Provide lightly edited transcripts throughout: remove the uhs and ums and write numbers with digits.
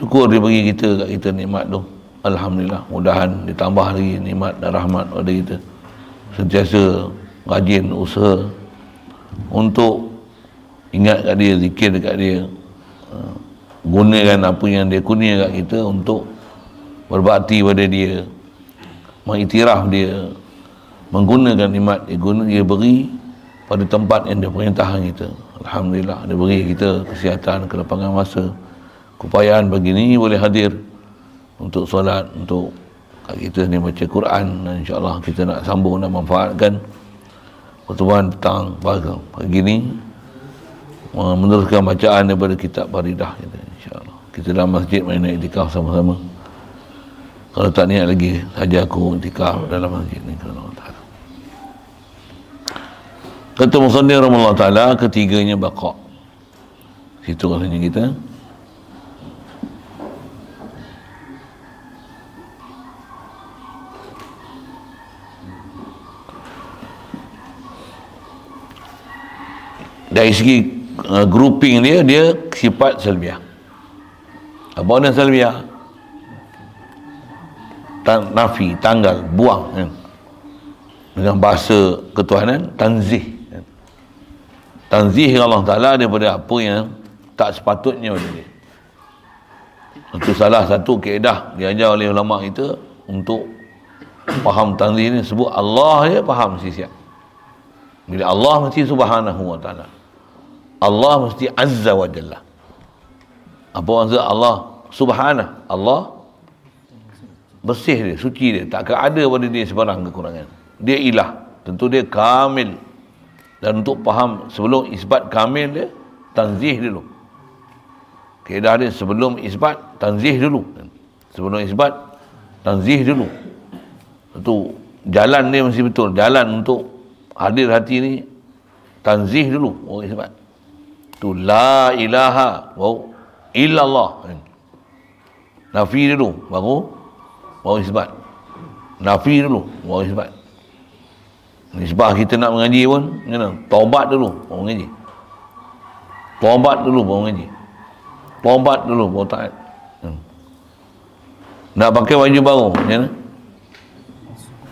Syukur dia bagi kita, kat kita nikmat tu. Alhamdulillah, mudahan ditambah lagi nikmat dan rahmat pada kita. Sentiasa rajin usaha untuk ingat kat dia, zikir dekat dia, gunakan apa yang dia kurnia kat kita untuk berbakti pada dia, mengiktiraf dia, menggunakan nikmat dia beri pada tempat yang dia perintahkan kita. Alhamdulillah, dia beri kita kesihatan, kelapangan masa, keupayaan begini boleh hadir untuk solat, untuk kita ni baca Quran, dan insyaAllah kita nak sambung dan manfaatkan pertemuan petang pagi ni, meneruskan bacaan daripada kitab Faridah kita, insyaAllah. Kita dalam masjid main nak iktikaf sama-sama. Kalau tak niat lagi saja aku iktikaf dalam masjid ni kerana Allah Ta'ala. Kata Musannif rahimahullah Ta'ala, ketiganya Baqa. Situ rasanya kita. Dari segi grouping dia, dia sifat salbiah. Apa dia salbiah? Nafi, tanggal, buang kan? Dengan bahasa ketuhanan, tanzih kan? Tanzih Allah Ta'ala daripada apa yang tak sepatutnya pada dia. Itu salah satu kaedah diajar oleh ulama kita untuk faham tanzih ni. Sebut Allah je faham mesti siap. Bila Allah mesti subhanahu wa ta'ala, Allah mesti azza wa jalla. Apa maksud Allah subhanah? Allah bersih dia, suci dia, tak ada pada dia sebarang kekurangan. Dia ilah, tentu dia kamil. Dan untuk faham sebelum isbat kamil dia, tanzih dulu. Kaedah dia sebelum isbat, tanzih dulu. Sebelum isbat, tanzih dulu. Itu jalan dia mesti betul. Jalan untuk hadir hati ni tanzih dulu. Oh, isbat tu la ilaha wow illallah, nafi dulu baru isbat. Nafi dulu baru isbat. Nisbah kita nak mengaji pun kena taubat dulu baru mengaji. Taubat dulu baru mengaji. Taubat dulu baru taat. Nak pakai baju baru kena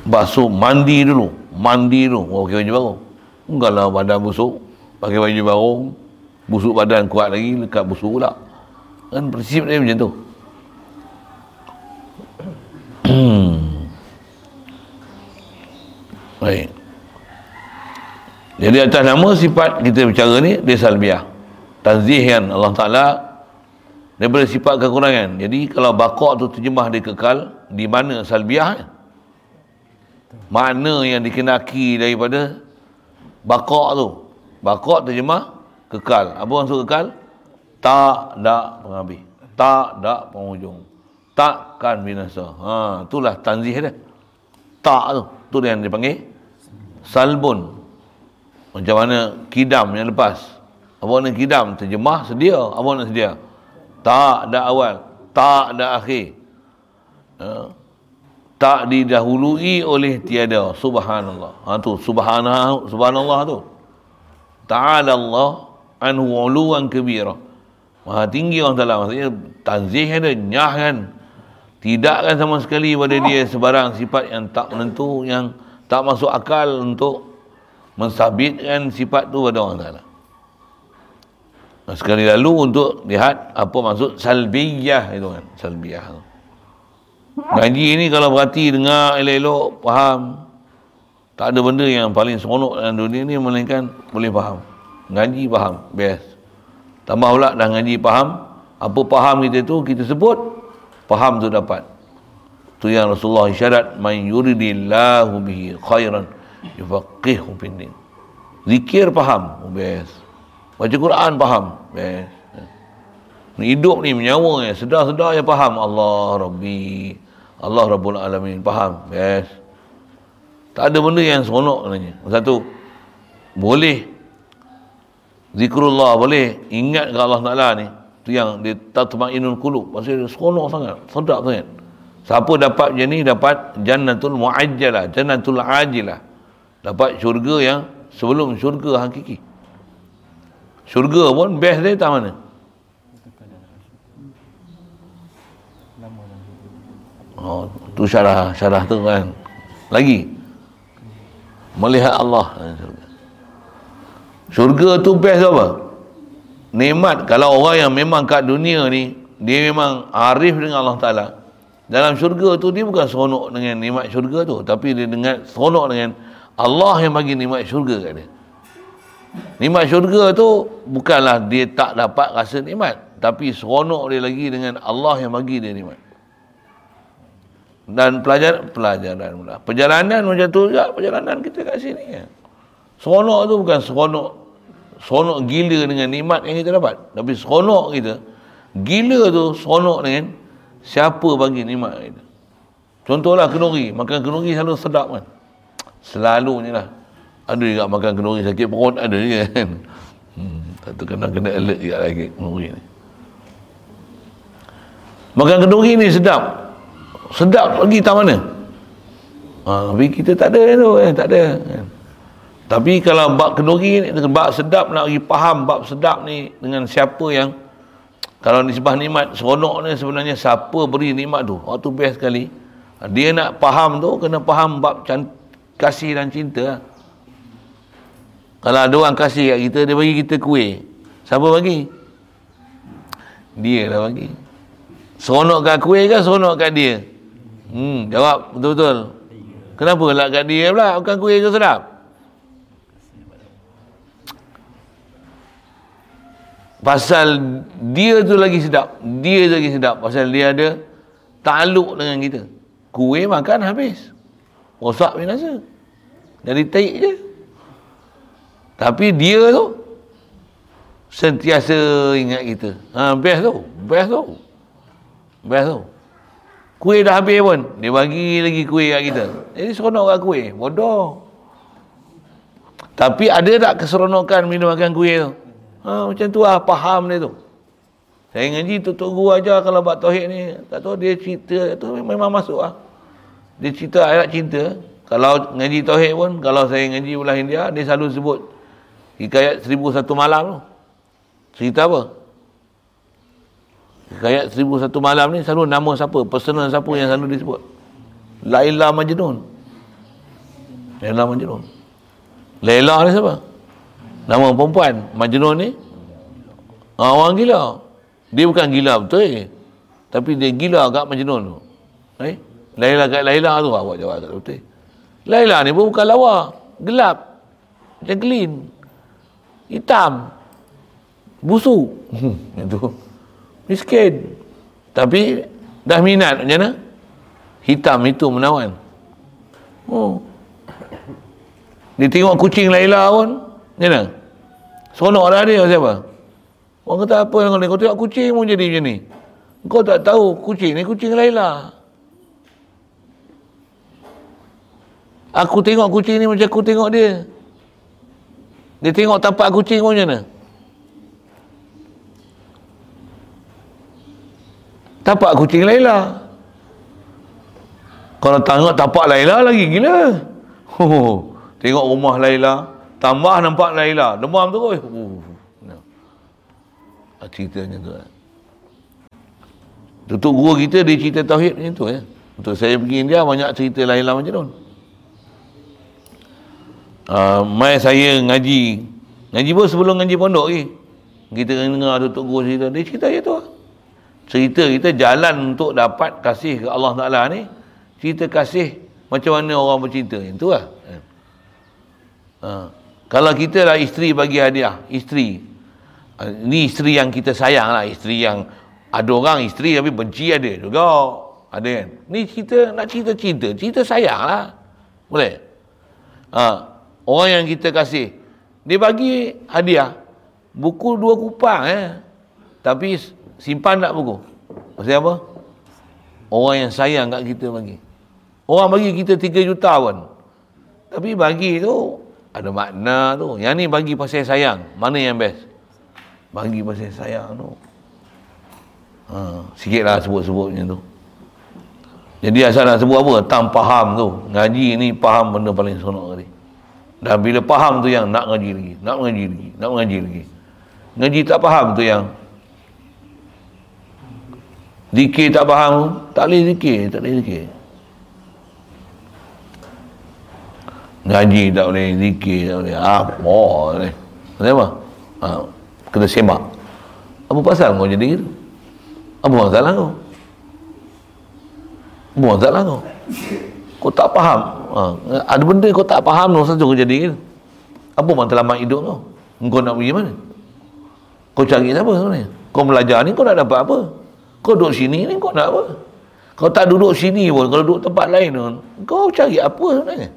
basuh, mandi dulu. Mandi dulu baru pakai baju baru. Kalau badan busuk pakai baju baru, busuk badan kuat lagi, lekat busuk pula. Kan prinsip dia macam tu. Baik. Jadi atas nama sifat kita bicara ni, dia salbiah, tanzih kan Allah Ta'ala daripada sifat kekurangan. Jadi kalau Baqa tu terjemah dia kekal, di mana salbiah makna yang dikenaki daripada Baqa tu. Baqa terjemah kekal. Apa maksud kekal? Tak ada penghabis, tak ada penghujung, takkan binasa. Itulah tanzih dia. Tak tu, tu dia yang dipanggil salbun. Macam mana kidam yang lepas. Apa mana kidam? Terjemah sedia. Apa mana sedia? Tak ada awal, tak ada akhir, tak didahului oleh tiada. Subhanallah. Tu subhanallah, subhanallah tu. Ta'ala Allah anhu uluan kabira, maha tinggi Allah Ta'ala. Maksudnya tanzih ada nyah kan, tidak kan sama sekali pada dia sebarang sifat yang tak menentu, yang tak masuk akal untuk mensabitkan sifat tu pada Allah Ta'ala. Sekali lalu untuk lihat apa maksud salbiyah itu kan. Salbiyah tu ngaji ni kalau berhati, dengar elok-elok, faham. Tak ada benda yang paling seronok dalam dunia ni melainkan boleh faham. Ngaji faham, best. Tambah pula dah ngaji faham, apa faham kita tu kita sebut, faham tu dapat. Tu yang Rasulullah isyarat, man yuridillahu bihi khairan yufaqihu fiddin. Zikir faham, best. Baca Quran faham, best. Hidup ni menyawa, sedar-sedar ya faham Allah Rabbi, Allah Rabbul Alamin, faham, best. Tak ada benda yang seronok katanya. Satu, boleh zikrullah, boleh ingat ke Allah Ta'ala ni, tu yang dia tatma'inul qulub. Maksudnya seronok sangat, sedap sangat. Siapa dapat macam ni dapat jannatul mu'ajjalah, jannatul ajilah. Dapat syurga yang sebelum syurga hakiki. Syurga pun best dia tak mana. Oh, tu syarah tu kan. Lagi melihat Allah. Syurga tu best apa? Nikmat. Kalau orang yang memang kat dunia ni dia memang arif dengan Allah Ta'ala, dalam syurga tu dia bukan seronok dengan nikmat syurga tu, tapi dia dengar seronok dengan Allah yang bagi nikmat syurga kat dia. Nikmat syurga tu bukanlah dia tak dapat rasa nikmat, tapi seronok dia lagi dengan Allah yang bagi dia nikmat. Dan perjalanan macam tu juga. Perjalanan kita kat sini kan, seronok tu bukan seronok gila dengan nikmat yang kita dapat, tapi seronok kita gila tu seronok dengan siapa bagi nikmat kita. Contohlah kenduri, makan kenduri selalu sedap kan, selalunya lah. Ada juga makan kenduri sakit perut, ada juga kan. Satu kena alert juga lagi kenduri ni. Makan kenduri ni sedap, sedap lagi tak mana. Tapi kita tak ada tu kan, tak ada kan. Tapi kalau bab kenduri ni, bab sedap, nak pergi faham bab sedap ni dengan siapa yang kalau nisbah nikmat, seronok ni sebenarnya siapa beri nikmat tu. Oh, tu best sekali. Dia nak faham tu, kena faham bab kasih dan cinta lah. Kalau ada orang kasih kat kita, dia bagi kita kuih, siapa bagi? Dia lah bagi. Seronok kat kuih ke seronok kat dia? Jawab betul-betul. Kenapa lah kat dia pula? Bukan kuih tu sedap. Pasal dia tu lagi sedap. Dia lagi sedap pasal dia ada ta'aluk dengan kita. Kuih makan habis, rosak binasa, jadi taik je. Tapi dia tu sentiasa ingat kita. Best tu, best tu, best tu. Kuih dah habis pun dia bagi lagi kuih kat kita. Jadi seronok kat kuih. Bodoh. Tapi ada tak keseronokan bila makan kuih tu? Macam tu lah faham dia tu. Saya ngaji tutup guru aja kalau buat tauhid ni, tak tahu dia cerita tu memang masuk lah. Dia cerita akhirat cinta. Kalau ngaji tauhid pun, kalau saya ngaji ulah India, dia selalu sebut Hikayat 1001 Malam tu. Cerita apa? Hikayat 1001 Malam ni selalu nama siapa, personal siapa yang selalu disebut? Laila Majnun. Laila Majnun. Laila ni siapa? Nama perempuan. Majnun ni orang gila. Dia bukan gila betul tapi dia gila agak Majnun tu. Laila kat Laila tu awak jawab tak betul. Laila ni pun bukan lawa, gelap, macam gelin, hitam, busuk. Itu miskin. Tapi dah minat macam mana? Hitam itu menawan. Oh. Dia tengok kucing Laila pun macam mana? Seronok dah dia siapa? Orang kata apa yang kau tengok kucing pun jadi macam ni. Kau tak tahu kucing ni kucing Laila. Aku tengok kucing ni macam aku tengok dia. Dia tengok tapak kucing pun macam mana? Tapak kucing Laila. Kalau tengok tapak Laila lagi gila. Tengok rumah Laila, tambah nampak Laila, demam terus. Ceritanya tu kan. Tutup guru kita dia cerita tauhid macam tu ya. Untuk saya pergi India banyak cerita Laila macam tu. Mai saya ngaji pun sebelum ngaji pondok ni kita dengar Datuk Guru cerita. Dia cerita je tu, cerita kita jalan untuk dapat kasih ke Allah Ta'ala ni, cerita kasih macam mana orang bercinta itu lah. Kalau kita lah isteri bagi hadiah, isteri ni isteri yang kita sayang lah, isteri yang ada orang isteri tapi benci ada juga, ada kan. Ni cerita nak cerita sayang lah, boleh. Orang yang kita kasih dia bagi hadiah buku 2 kupang tapi simpan tak buku. Maksudnya apa? Orang yang sayang kat kita bagi, orang bagi kita 3 juta pun, tapi bagi tu ada makna tu. Yang ni bagi pasal sayang. Mana yang best? Bagi pasal sayang tu. Sikit lah sebut-sebutnya tu. Jadi asal nak sebut apa? Tam faham tu. Ngaji ni faham benda paling seronok tadi. Dan bila faham tu yang nak ngaji lagi, nak ngaji lagi, nak ngaji lagi. Ngaji tak faham tu yang Zikir tak faham, tak boleh zikir, tak boleh zikir. Ngaji tak boleh, zikir tak boleh. Apa ni? Kenapa? Kena semak. Apa pasal kau jadi gitu? Apa masalah kau? Apa masalah kau? Kau tak faham. Ada benda kau tak faham tu, satu kau jadi gitu. Apa matlamat hidup kau? Kau nak pergi mana? Kau cari apa sebenarnya? Kau belajar ni kau nak dapat apa? Kau duduk sini ni kau nak apa? Kau tak duduk sini pun, kalau duduk tempat lain pun, kau cari apa sebenarnya?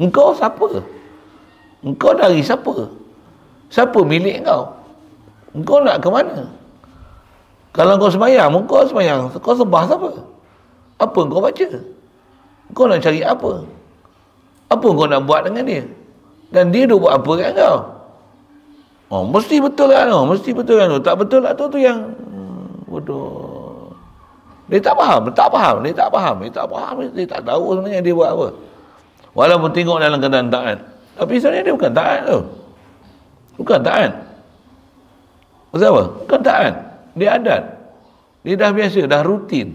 Engkau siapa? Engkau dari siapa? Siapa milik kau? Engkau nak ke mana? Kalau kau sembahyang, engkau sembahyang. Kau sembah siapa? Apa engkau baca? Kau nak cari apa? Apa kau nak buat dengan dia? Dan dia dah buat apa kat kau? Oh, mesti betul kan? Oh, mesti betul kan? Tak betul lah tu yang bodoh. Dia tak faham, dia tak tahu sebenarnya dia buat apa. Walaupun tengok dalam keadaan taat, tapi sebenarnya dia bukan taat tu. Bukan taat. Maksud apa? Bukan taat. Dia adat. Dia dah biasa, dah rutin.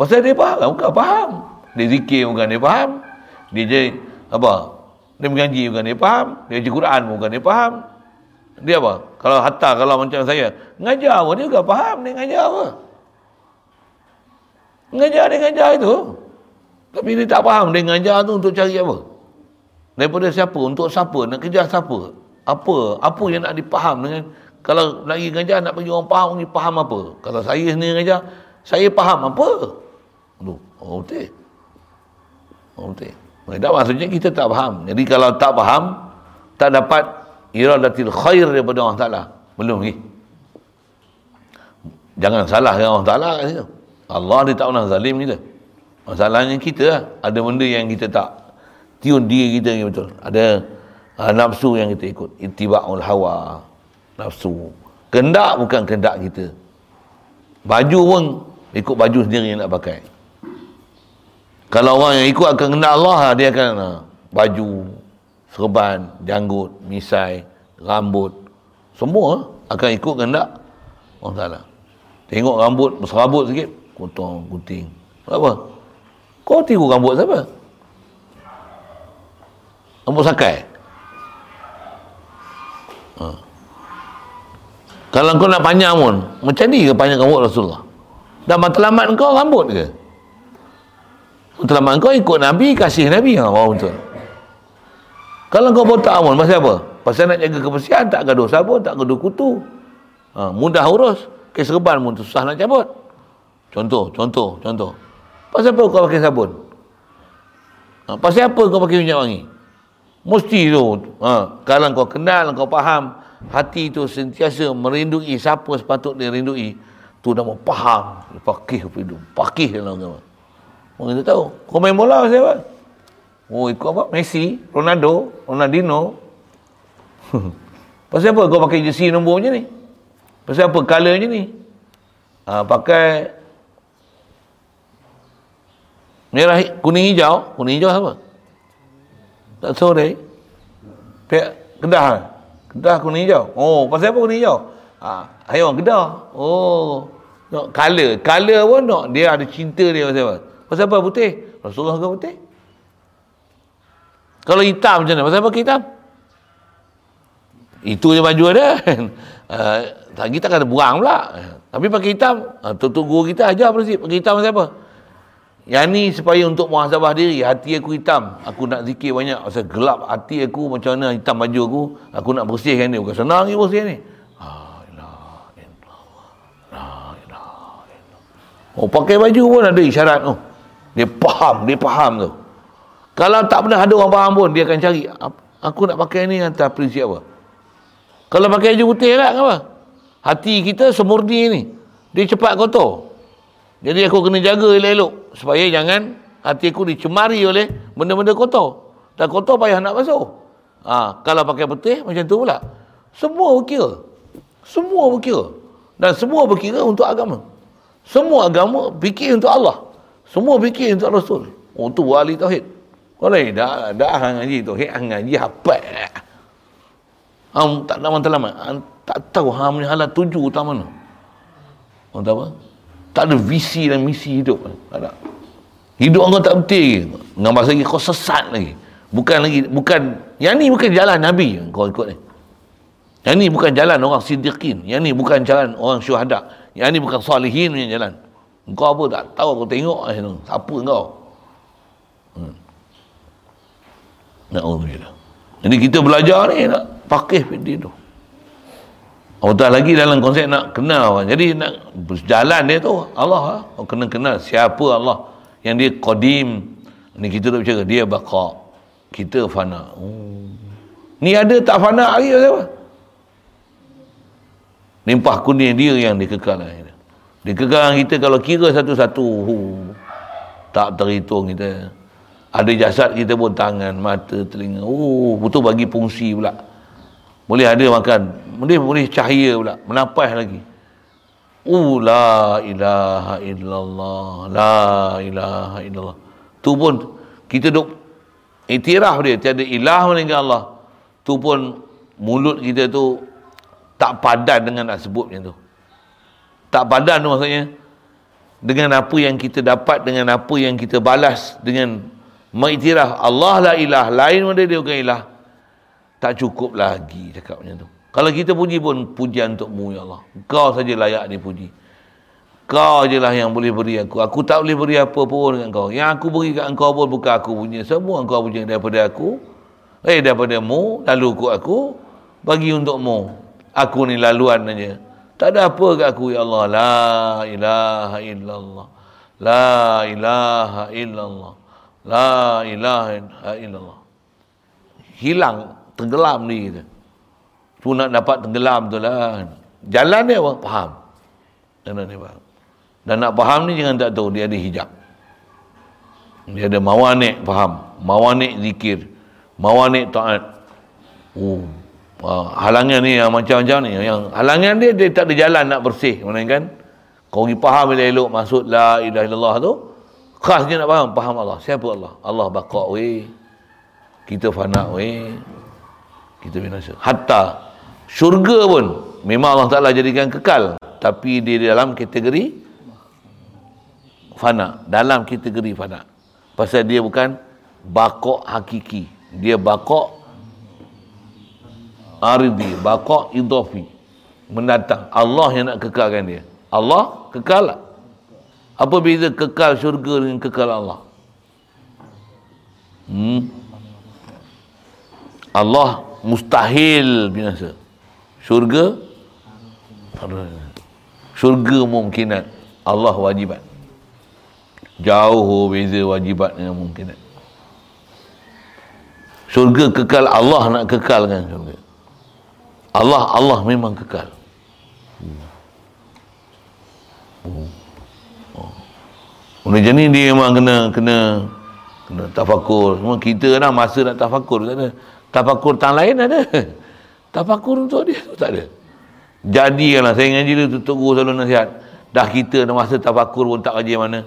Pasal dia faham, bukan faham. Dia zikir bukan dia faham. Dia je apa? Dia mengaji bukan dia faham. Dia je Quran bukan dia faham. Dia apa? Kalau hatta, kalau macam saya, ngajar pun dia bukan faham. Dia ngajar apa? Ngajar itu. Tapi dia tak faham dia ngajar tu untuk cari apa? Daripada siapa? Untuk siapa? Nak kejar siapa? Apa? Apa yang nak dipaham dengan, kalau lagi ngajar nak bagi orang faham, dia faham apa? Kalau saya sendiri ngajar, saya faham apa? Aduh, orang putih. Orang putih. Tak maksudnya kita tak faham. Jadi kalau tak faham, tak dapat iradatil khair daripada Allah Ta'ala. Belum lagi. Jangan salahkan Allah Ta'ala kat situ. Allah dia tak pernah zalim kita. Masalahnya kita ada benda yang kita tak tune diri kita yang betul. Ada nafsu yang kita ikut, ittiba'ul hawa, nafsu. Kendak bukan kendak kita. Baju pun ikut baju sendiri yang nak pakai. Kalau orang yang ikut akan kendak Allah, dia akan baju, serban, janggut, misai, rambut, semua akan ikut kendak orang Ta'ala. Tengok rambut berserabut sikit, potong, gunting. Apa? Kau tiru rambut siapa? Rambut sakai? Kalau kau nak panjang pun, macam ni ke panjang rambut Rasulullah? Dan matlamat kau rambut ke? Matlamat kau ikut Nabi, kasih Nabi. Baru betul. Kalau kau botak pun, pasal apa? Pasal nak jaga kebersihan, tak gaduh sabun, tak gaduh kutu. Mudah urus. Kes serban pun susah nak cabut. Contoh. Pasal apa kau pakai sabun? Pasal apa kau pakai minyak wangi? Mesti tu. Kalau kau kenal, kau faham, hati tu sentiasa merindui siapa sepatut dia rindui. Tu nama faham. Pakih hidup. Pakih dalam agama. Orang kita tahu. Kau main bola pasal apa? Oh, ikut apa? Messi, Ronaldo, Ronaldinho. Pasal apa kau pakai jersey nombor macam ni? Pasal apa colour macam ni? Pakai merah, kuning, hijau. Kuning hijau apa? Tak sore. Pihak Kedah. Kedah kuning hijau. Oh, pasal apa kuning hijau? Ayo orang Kedah. Oh. Nak color. Color pun nak. Dia ada cinta dia pasal apa? Pasal apa putih? Rasulullah ke putih? Kalau hitam macam mana? Pasal apa hitam? Itu je baju dia. Kita kan ada burang pula. Tapi pakai hitam. Tok guru kita ajar prinsip. Pakai hitam pasal apa? Yang ni supaya untuk muhasabah diri. Hati aku hitam, aku nak zikir banyak. Pasal gelap hati aku, macam mana hitam baju aku, aku nak bersihkan dia. Bukan senang ni bersihkan ni. Oh, pakai baju pun ada isyarat tu. Dia faham tu. Kalau tak pernah ada orang faham pun, dia akan cari, aku nak pakai ni atas prinsip apa. Kalau pakai baju putih lah, apa? Hati kita semurni ni, dia cepat kotor. Jadi aku kena jaga elok-elok supaya jangan hati aku dicemari oleh benda-benda kotor. Dan kotor payah nak basuh. Kalau pakai putih macam tu pula. Semua berkira. Dan semua berkira untuk agama. Semua agama fikir untuk Allah. Semua fikir untuk Rasul. Oh, tu wali tauhid. Boleh dah ngaji tauhid, ngaji hafal. Tak ada matlamat. Tak tahu hang punya halal tuju tak mana. Orang tahu apa? Tak ada visi dan misi hidup. Tak ada. Hidup orang tak betul lagi. Dengan bahasa lagi, kau sesat lagi. Bukan, yang ni bukan jalan Nabi kau ikut ni. Yang ni bukan jalan orang siddiqin. Yang ni bukan jalan orang syuhada. Yang ni bukan salihin punya jalan. Kau apa tak tahu, kau tengok siapa kau. Na'udzubillah. Jadi kita belajar ni nak pakai pedi tu. Atau lagi dalam konsep nak kenal. Jadi nak berjalan dia tu Allah lah. Kena kenal siapa Allah. Yang dia qadim. Ni kita dah bercakap dia baqa. Kita fana. Ni ada tak fana lagi apa? Limpah kuning dia yang dikekal. Dikekal kita kalau kira satu-satu. Tak terhitung kita. Ada jasad kita pun tangan, mata, telinga. Betul bagi fungsi pula. Boleh ada makan, boleh cahaya pula, menapas lagi. La ilaha illallah, la ilaha illallah. Tu pun kita duk iktiraf dia tiada ilah melainkan Allah. Tu pun mulut kita tu tak padan dengan nak sebutnya tu. Tak padan tu maksudnya dengan apa yang kita dapat, dengan apa yang kita balas, dengan mengiktiraf Allah la ilah, lain mana dia bukan ilah. Tak cukup lagi cakap macam tu. Kalau kita puji pun, pujian untukmu ya Allah. Kau saja layak dipuji. Kau je lah yang boleh beri aku. Aku tak boleh beri apa pun dengan kau. Yang aku beri kat engkau pun bukan aku punya. Semua engkau punya daripada aku. Daripadamu, lalu aku bagi untukmu. Aku ni laluan aja. Tak ada apa kat aku ya Allah. La ilaha illallah. La ilaha illallah. La ilaha illallah. Hilang, tenggelam ni kita. Tu nak dapat tenggelam tu lah. Jalan dia apa? Faham. Jalan dia faham. Dan nak faham ni jangan tak tahu. Dia ada hijab. Dia ada mawanik faham. Mawanik zikir. Mawanik taat. Halangan ni yang macam-macam ni. Yang halangan dia tak ada jalan nak bersih. Melainkan kau pergi faham elok-elok maksud la ilaha illallah tu. Khasnya nak faham. Faham Allah. Siapa Allah? Allah baqa weh. Kita fana weh. Kita binasa. Hatta syurga pun memang Allah Ta'ala jadikan kekal, tapi di dalam kategori fana. Dalam kategori fana. Pasal dia bukan bakok hakiki. Dia bakok ardi, bakok idhafi. Mendatang. Allah yang nak kekalkan dia. Allah kekal. Apa beza kekal syurga dengan kekal Allah? Allah mustahil binasa. Syurga, syurga mungkinat. Allah wajibat. Jauh beza wajibat dengan mungkinat. Syurga kekal, Allah nak kekalkan syurga. Allah memang kekal. Oleh jadi dia memang kena tafakur. Semua kita dah masa nak tafakur, tak ada. Tafakur tang lain ada. Tafakur untuk dia tu tak ada. Jadikanlah saya ngaji dia tutup guru selalu nasihat. Dah kita dah masa tafakur pun tak kerja mana.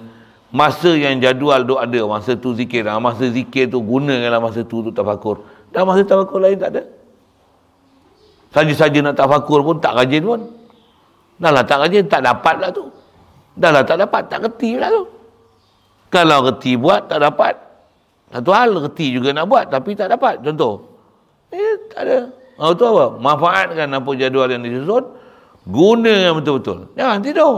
Masa yang jadual duk ada, masa tu zikir. Masa zikir tu gunakanlah masa tu untuk tafakur. Dah masa tafakur lain tak ada. Saja-saja nak tafakur pun tak rajin pun. Dah lah tak rajin, tak dapat lah tu. Dah lah tak dapat, tak kerti lah tu. Kalau kerti buat, tak dapat. Satu hal kerti juga nak buat tapi tak dapat. Contoh. Tak ada. Itu apa? Manfaatkan apa jadual yang disusun. Guna yang betul-betul. Jangan tidur.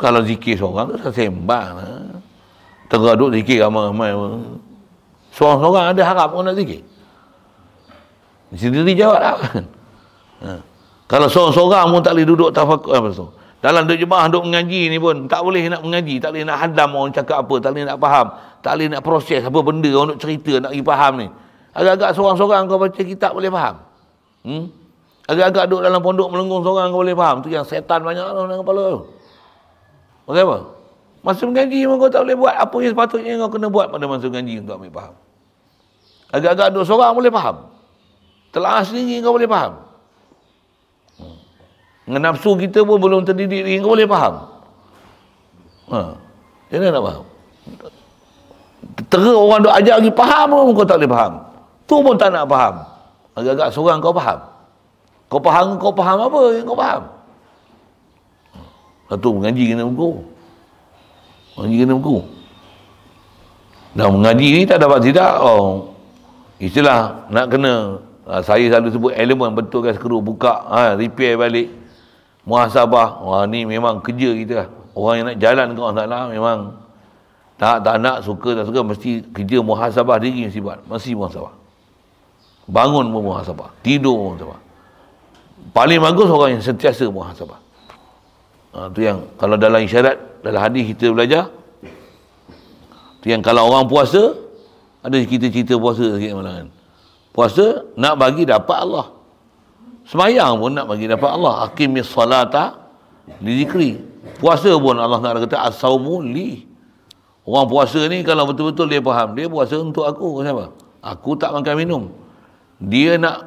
Kalau zikir seorang tu sembang. Tergaduk zikir ramai-ramai. Seorang-seorang ada harap orang nak zikir. Sendiri jawab lah. Kalau seorang-seorang pun tak boleh duduk tafakur. Dalam duduk jemaah, duduk mengaji ni pun tak boleh nak mengaji. Tak boleh nak hadam orang cakap apa. Tak boleh nak faham. Tak boleh nak proses apa benda orang nak cerita, nak pergi faham ni. Agak-agak seorang-seorang kau baca kitab boleh faham. Agak-agak duduk dalam pondok melenggung seorang kau boleh faham. Tu yang setan banyak dalam kepala tu. Maksud apa? Masa mengaji memang kau tak boleh buat apa yang sepatutnya kau kena buat pada masa mengaji untuk ambil faham. Agak-agak duduk seorang boleh faham. Telaah sendiri kau boleh faham. Dengan nafsu kita pun belum terdidik lagi. Kau boleh faham? Dia nak faham. Terus orang duk ajak lagi faham pun kau tak boleh faham. Tu pun tak nak faham. Agak-agak seorang kau faham. Kau faham apa yang kau faham? Satu, mengaji kena buku. Mengaji kena buku. Nah, mengaji ni tak dapat tidak. Oh, istilah nak kena. Saya selalu sebut elemen, betulkan skru, buka, repair balik, muhasabah. Wah, ni memang kerja kita. Orang yang nak jalan ke Allah Ta'ala memang tak nak, suka tak suka, mesti kerja muhasabah diri, mesti buat. Mesti muhasabah. Bangun pun muhasabah. Tidur pun muhasabah. Paling bagus orang yang sentiasa muhasabah. Itu yang kalau dalam isyarat, dalam hadis kita belajar. Itu yang kalau orang puasa, ada cerita-cerita puasa sikit malam kan. Puasa nak bagi dapat Allah. Semayang pun nak bagi dapat Allah. Aqimis salata li zikri. Puasa pun Allah nak kata as-saumu li. Orang puasa ni kalau betul-betul dia faham, dia puasa untuk aku. Kenapa? Aku tak makan minum. Dia nak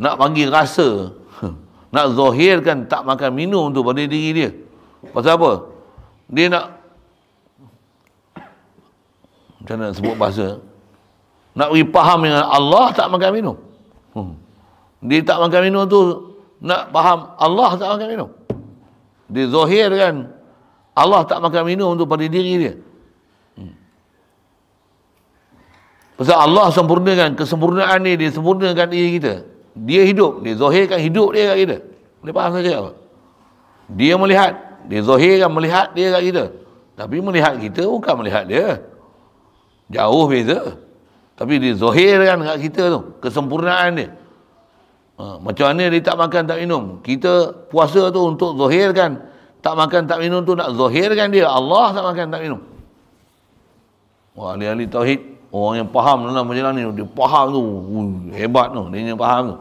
bagi rasa, nak zahirkan tak makan minum tu pada diri dia. Pasal apa? Dia nak, macam mana sebut bahasa, nak bagi faham dengan Allah tak makan minum. Dia tak makan minum tu nak faham Allah tak makan minum. Dia zahirkan Allah tak makan minum tu pada diri dia. Pasal Allah sempurnakan kesempurnaan dia, dia sempurnakan diri kita. Dia hidup, dia zahirkan hidup dia kat kita. Boleh faham saja apa? Dia melihat, dia zahirkan melihat dia kat kita. Tapi melihat kita bukan melihat dia. Jauh beza. Tapi dia zahirkan kat kita tu kesempurnaan dia. Macam mana dia tak makan tak minum, kita puasa tu untuk zahirkan tak makan tak minum tu, nak zahirkan dia Allah tak makan tak minum. Wah, ahli-ahli tauhid, orang yang faham dalam perjalanan ni, dia faham tu hebat tu, dia yang faham tu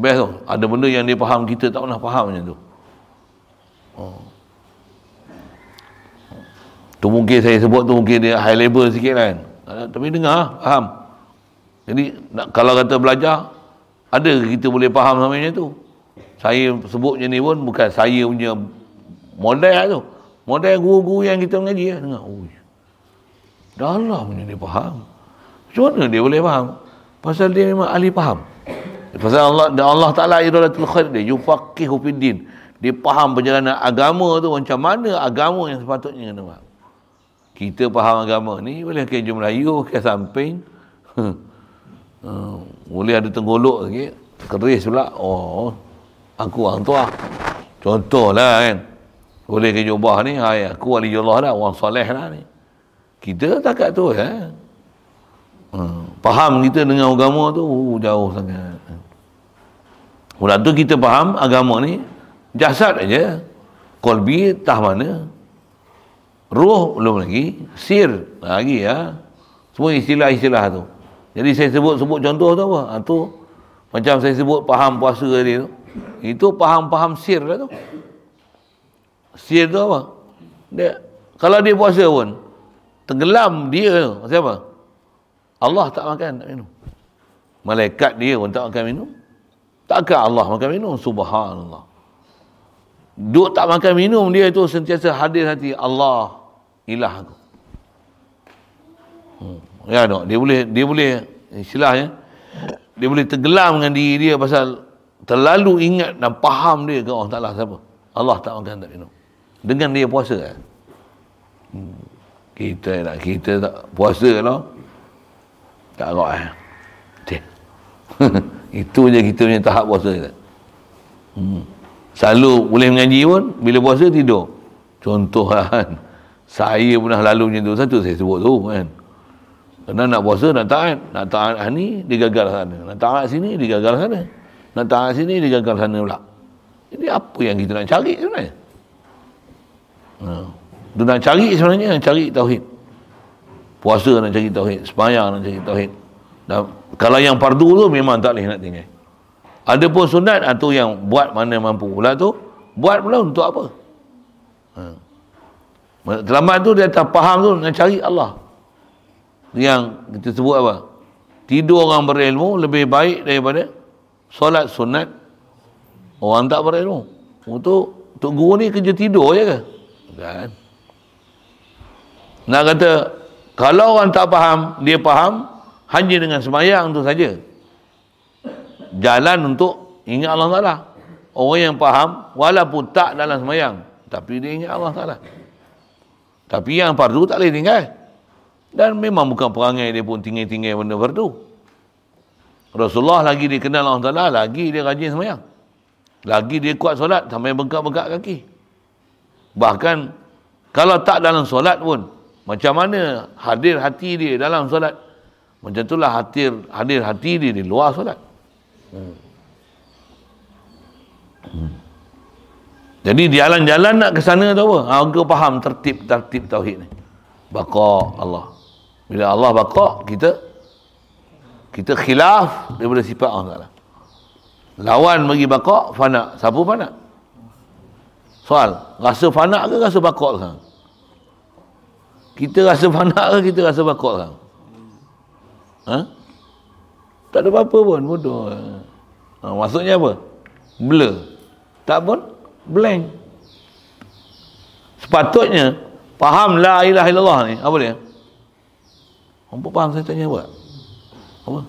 best tu. Ada benda yang dia faham kita tak pernah faham macam tu. Tu mungkin saya sebut tu mungkin dia high level sikit kan, tapi dengar, faham. Jadi kalau kata belajar, ada kita boleh faham sama macam tu. Saya sebut macam ni pun bukan saya punya model tu, model guru-guru yang kita mengaji kan. Dengar, oi, dah lah punya dia faham. Macam mana dia boleh faham? Pasal dia memang ahli faham. Pasal Allah Ta'ala iradatul khair dia, yufaqihu fiddin. Dia faham perjalanan agama tu, macam mana agama yang sepatutnya kena faham. Kita faham agama ni boleh ke Melayu, ke samping. Boleh ada tenggolok sikit, keris pula. Oh, aku orang tua. Contohlah kan. Boleh ke Jubah ni, hai aku wali Allah dah, orang soleh lah ni. Kita tak kat tu kan. Faham kita dengan agama tu jauh sangat. Mula tu kita faham agama ni jasad aja. Qalbi tah mana? Ruh belum lagi, sir lagi ya. Semua istilah-istilah tu. Jadi saya sebut contoh tu apa? Tu macam saya sebut faham puasa dia tu. Itu faham-faham sir lah tu. Sir tu apa? Dia kalau dia puasa pun tenggelam dia tu. Siapa? Allah tak makan tak minum. Malaikat dia pun tak makan minum. Takkan Allah makan minum? Subhanallah. Duk tak makan minum dia tu sentiasa hadir hati Allah. Ilah aku. Ya dok, dia boleh istilahnya dia boleh tenggelam dengan diri dia pasal terlalu ingat dan faham dia ke Allah Taala siapa. Allah tak makan tak minum. Dengan dia puasa kan. Kita tak puasa lah. Tak agak eh. Itu je kita punya tahap puasa kita. Selalu boleh mengaji pun bila puasa tidur. Contoh kan. Saya pernah lalu macam tu. Satu saya sebut tu kan. Kerana nak puasa nak taat. Nak taat ni dia gagal sana. Nak taat sini dia gagal sana. Nak taat sini dia gagal sana pula. Jadi apa yang kita nak cari sebenarnya? Kita nak cari sebenarnya, cari tauhid. Puasa nak cari tauhid. Sembahyang nak cari tauhid. Dan kalau yang fardu tu memang tak boleh nak tinggal. Ada pun sunat atau yang buat mana mampu pula tu. Buat pula untuk apa? Terlambat tu dia tak faham tu nak cari Allah. Yang kita sebut apa? Tidur orang berilmu lebih baik daripada solat sunat orang tak berilmu. Untuk guru ni kerja tidur je ke? Bukan. Nak kata kalau orang tak faham, dia faham hanya dengan sembahyang tu saja. Jalan untuk ingat Allah Ta'ala. Orang yang faham walaupun tak dalam semayang, tapi dia ingat Allah Ta'ala. Tapi yang fardu tak boleh tinggal. Dan memang bukan perangai dia pun tinggal-tinggal benda fardu. Rasulullah lagi dikenal Allah Ta'ala, lagi dia rajin semayang, lagi dia kuat solat sampai bengkak-bengkak kaki. Bahkan kalau tak dalam solat pun, macam mana hadir hati dia dalam solat, macam itulah hadir hati dia di luar solat. Jadi jalan-jalan nak ke sana tu apa? Aku faham tertib-tertib tauhid ni. Baqa Allah. Bila Allah baqa, kita khilaf daripada sifat Allah. Lawan bagi baqa, fana. Siapa fana? Soal, rasa fana ke rasa baqa sekarang? Kita rasa fana ke kita rasa baqa sekarang? Ha? Tak ada apa-apa pun, bodoh. Ha, maksudnya apa? Blur. Tak pun? Blank. Sepatutnya faham la ilaha illallah ni apa dia? Hangpa faham saya tanya buat. Apa?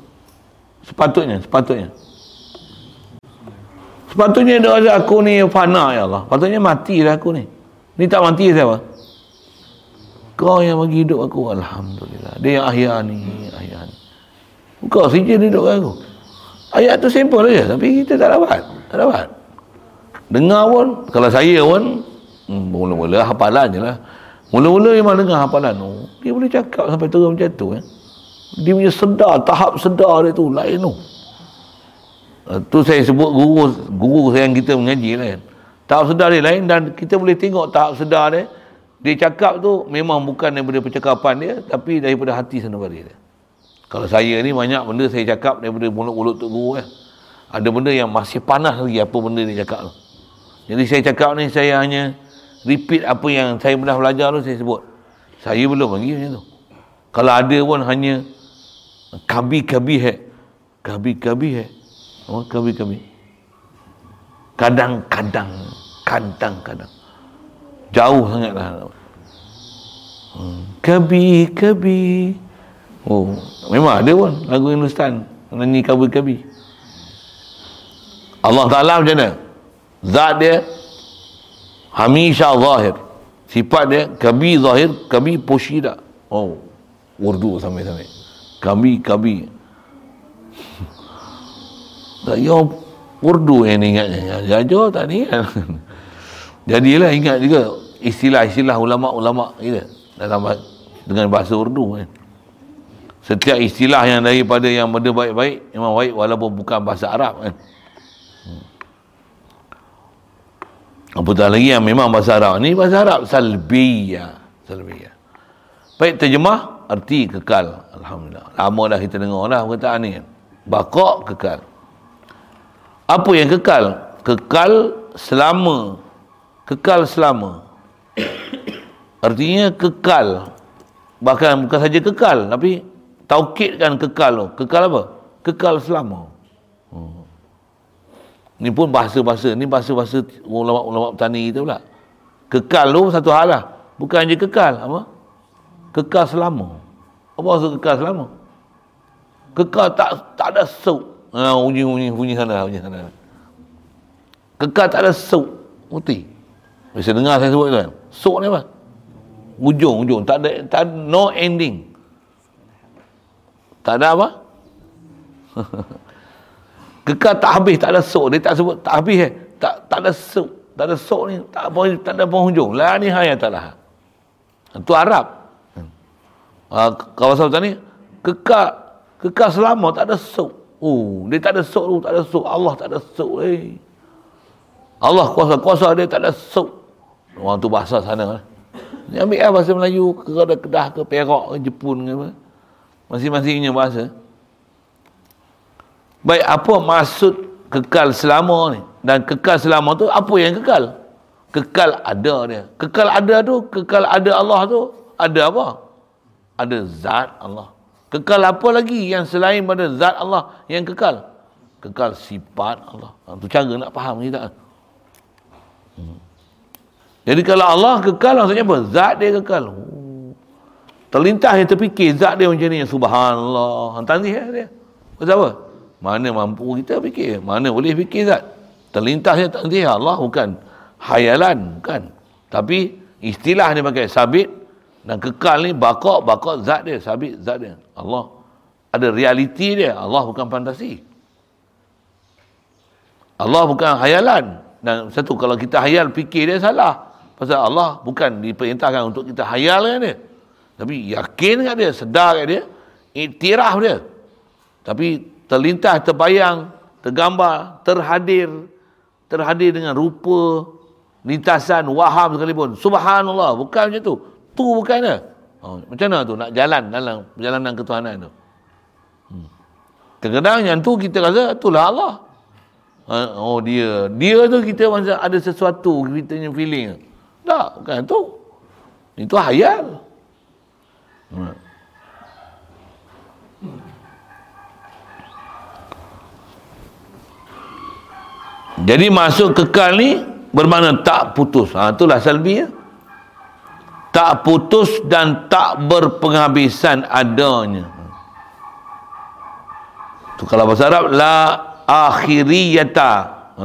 Sepatutnya dia rasa aku ni fana ya Allah. Patutnya matilah aku ni. Ni tak mati siapa? Kau yang bagi hidup aku, alhamdulillah. Dia yang ahya ni. Kau saja hidup aku. Ayat tu simple aja tapi kita tak dapat. Dengar pun, kalau saya pun mula-mula hafalan je lah. Mula-mula memang dengar hafalan tu, dia boleh cakap sampai terus macam tu . Dia punya sedar, tahap sedar dia tu lain tu. Tu saya sebut guru yang kita mengaji lah. Tahap sedar dia lain, dan kita boleh tengok tahap sedar dia. Dia cakap tu memang bukan daripada percakapan dia, tapi daripada hati sanubari dia. Kalau saya ni banyak benda saya cakap daripada mulut-mulut tu guru . Ada benda yang masih panas lagi apa benda dia cakap tu. Jadi saya cakap ni, saya hanya repeat apa yang saya pernah belajar tu saya sebut. Saya belum lagi macam tu. Kalau ada pun hanya kabi-kabi. Kadang-kadang. Jauh sangatlah. Kabi-kabi. Oh, memang ada pun lagu Hindustan nyanyi kabi-kabi. Allah Ta'ala macam mana? Zat dia hamisha zahir, sifat dia kabi zahir, kabi poshida. Oh, urdu sampai kabi tak yo urdu yang ingatnya jajo tak ingat. Jadilah ingat juga istilah-istilah ulama' kita dalam dengan bahasa urdu . Setiap istilah yang daripada yang benda baik-baik memang baik walaupun bukan bahasa Arab . Apatah lagi yang memang bahasa Arab. Ini bahasa Arab salbiyah. Baik, terjemah arti kekal. Alhamdulillah. Lama dah kita dengar dah perkataan ni. Baqa kekal. Apa yang kekal? Kekal selama. Artinya kekal. Bahkan bukan saja kekal, tapi taukidkan kekal tu. Kekal apa? Kekal selama. Ni pun bahasa-bahasa ulama' petani kita pula. Kekal tu satu hal lah. Bukan je kekal. Apa? Kekal selama. Apa maksud kekal selama? Kekal tak ada saut. Bunyi sana. Kekal tak ada saut. Putih. Biasa dengar saya sebut tu kan. Saut ni apa? Ujung. Tak ada no ending. Tak ada apa? Kekal tak habis, tak ada sok. Dia tak sebut tak habis tak ada sok ni tak ada penghujung. La ni hayatalah. Itu Arab. Kawasan hutan ni kekal selama tak ada sok. Dia tak ada sok. Allah tak ada sok. Allah kuasa dia tak ada sok. Orang tu bahasa sana. Dia ambil bahasa Melayu ke Kedah ke Perak ke Jepun ke apa. Masing-masingnya bahasa. Baik, apa maksud kekal selama ni? Dan kekal selama tu apa yang kekal? Kekal ada dia. Kekal ada tu, kekal ada Allah tu, ada apa? Ada zat Allah. Kekal apa lagi yang selain pada zat Allah yang kekal? Kekal sifat Allah. Itu cara nak faham kita. Jadi kalau Allah kekal maksudnya apa? Zat dia kekal. Terlintas yang terfikir zat dia macam ni. Subhanallah. Tanzih dia. Maksud apa? Mana mampu kita fikir, mana boleh fikir Zat. Terlintasnya tanzih Allah bukan khayalan kan. Tapi istilah dia pakai sabit dan kekal ni baqa zat dia, sabit zat dia. Allah ada realiti dia. Allah bukan fantasi. Allah bukan khayalan. Dan satu, kalau kita khayal fikir dia salah. Pasal Allah bukan diperintahkan untuk kita hayal kan dia. Tapi yakin kat dia, sedar kat dia, iktiraf dia. Tapi terlintas, terbayang, tergambar, terhadir dengan rupa, lintasan, waham sekalipun. Subhanallah, bukan macam tu. Tu bukan dia. Oh, macam mana tu nak jalan dalam perjalanan ketuhanan tu? Kadang-kadang yang tu kita rasa itulah Allah. Oh dia tu kita macam ada sesuatu, kita punya feeling. Tak, bukan tu. Itu khayal. Jadi masuk kekal ni bermakna tak putus. Ha, itulah salbiah. Tak putus dan tak berpenghabisan adanya. Tu kalau bahasa Arab la akhiriyata.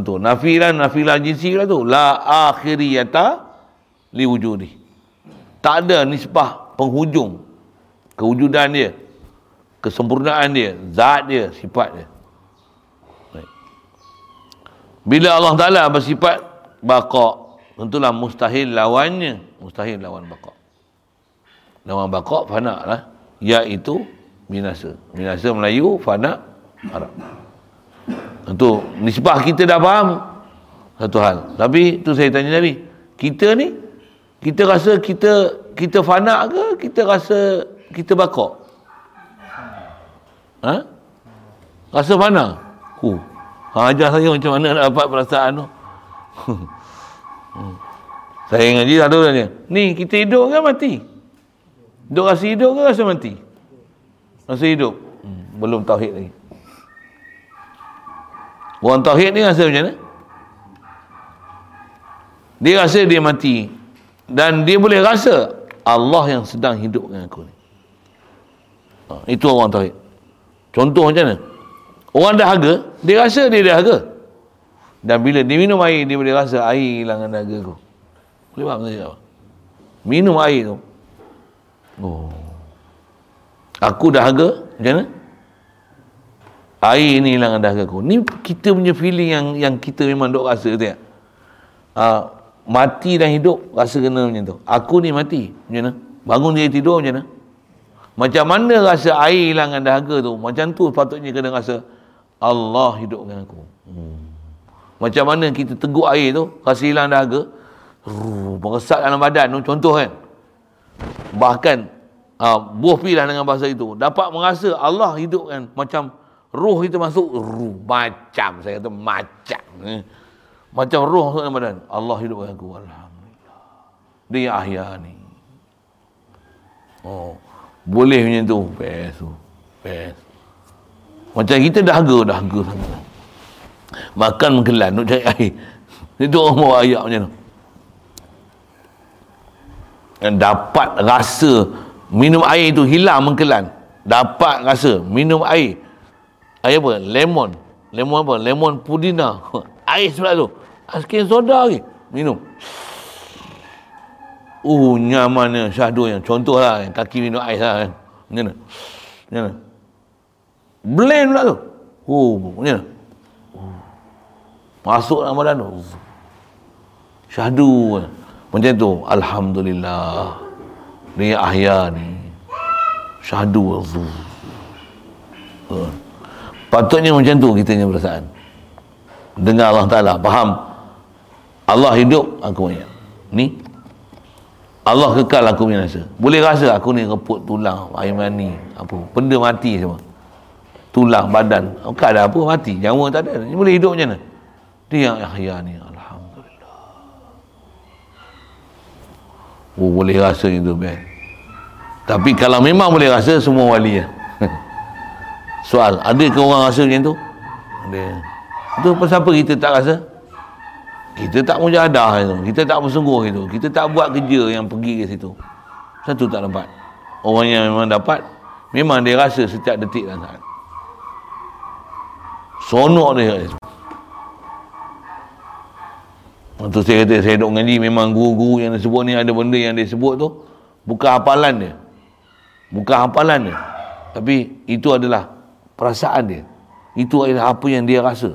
Tu nafilah jinsi lah tu. La akhiriyata liwujudi. Tak ada nisbah penghujung kewujudan dia, kesempurnaan dia, zat dia, sifat dia. Baik. Bila Allah Ta'ala bersifat baqa, tentulah mustahil lawannya. Mustahil lawan baqa. Lawan baqa fana lah, iaitu binasa. Binasa Melayu, fana Arab. Tentu nisbah kita dah faham satu hal. Tapi tu saya tanya Nabi, kita ni, kita rasa kita fana ke? Kita rasa kita baqa? Ha? Rasa fana? Ajar saya macam mana nak dapat perasaan tu. Saya ingat dia satu tanya, ni kita hidup ke mati? Duk rasa hidup ke rasa mati? Rasa hidup. Belum tauhid lagi. Orang tauhid ni rasa macam mana? Dia rasa dia mati, dan dia boleh rasa Allah yang sedang hidup dengan aku ni. Itu orang tauhid. Contoh macam mana? Orang dahaga, dia rasa dia dahaga. Dan bila dia minum air, dia boleh rasa air hilangan dahaga aku. Boleh faham tak apa? Minum air tu. Oh, aku dahaga, macam mana? Air ni hilangan dahaga aku. Ni kita punya feeling yang kita memang dok rasa tu ya. Mati dan hidup rasa kena macam tu. Aku ni mati, macam mana? Bangun dia tidur, macam mana? Macam mana rasa air hilangan dahaga tu? Macam tu patutnya kena rasa Allah hidup dengan aku. Macam mana kita teguk air tu, rasa hilang dahaga, meresap dalam badan tu, contoh kan. Bahkan buah pilah dengan bahasa itu, dapat merasa Allah hidup kan. Macam roh kita masuk, macam saya kata macam macam roh masuk dalam badan, Allah hidup dengan aku, alhamdulillah, dia yang ahya ni. Oh, boleh macam tu. Best. Macam kita dahaga makan menggelan nak cari air, itu orang bawa ayak macam tu. Dan dapat rasa minum air tu hilang menggelan. Dapat rasa minum air apa? lemon apa? Lemon pudina, air pula tu, askin soda lagi, minum. Nyamannya syahdu yang contohlah yang kaki minum ais lah kan. Macam mana? Blend pula tu. Macam mana? Masuk dalam badan tu. Syahdu. Macam tu. Alhamdulillah. Dia ahya ni. Syahdu. Patutnya macam tu kita punya perasaan. Dengar Allah Ta'ala. Faham. Allah hidup, aku banyak. Ni. Allah kekal, aku punya rasa. Boleh rasa aku ni reput tulang, air mani, apa, benda mati semua. Tulang, badan. Bukan ada apa, mati. Nyawa tak ada. Boleh hidup macam mana? Dia yang ahya ni. Alhamdulillah. Boleh rasa itu, Ben. Tapi kalau memang boleh rasa, semua wali lah. Soal, adakah orang rasa macam tu? Ada. Itu pasal apa kita tak rasa? Kita tak mujahadah itu, kita tak bersungguh itu, kita tak buat kerja yang pergi ke situ. Satu tak dapat. Orang yang memang dapat, memang dia rasa setiap detik dan saat. Seronok dia. Itu saya kata, saya duduk ngaji, memang guru-guru yang disebut ni ada benda yang disebut tu bukan hafalan dia. Bukan hafalan dia. Tapi itu adalah perasaan dia. Itu adalah apa yang dia rasa.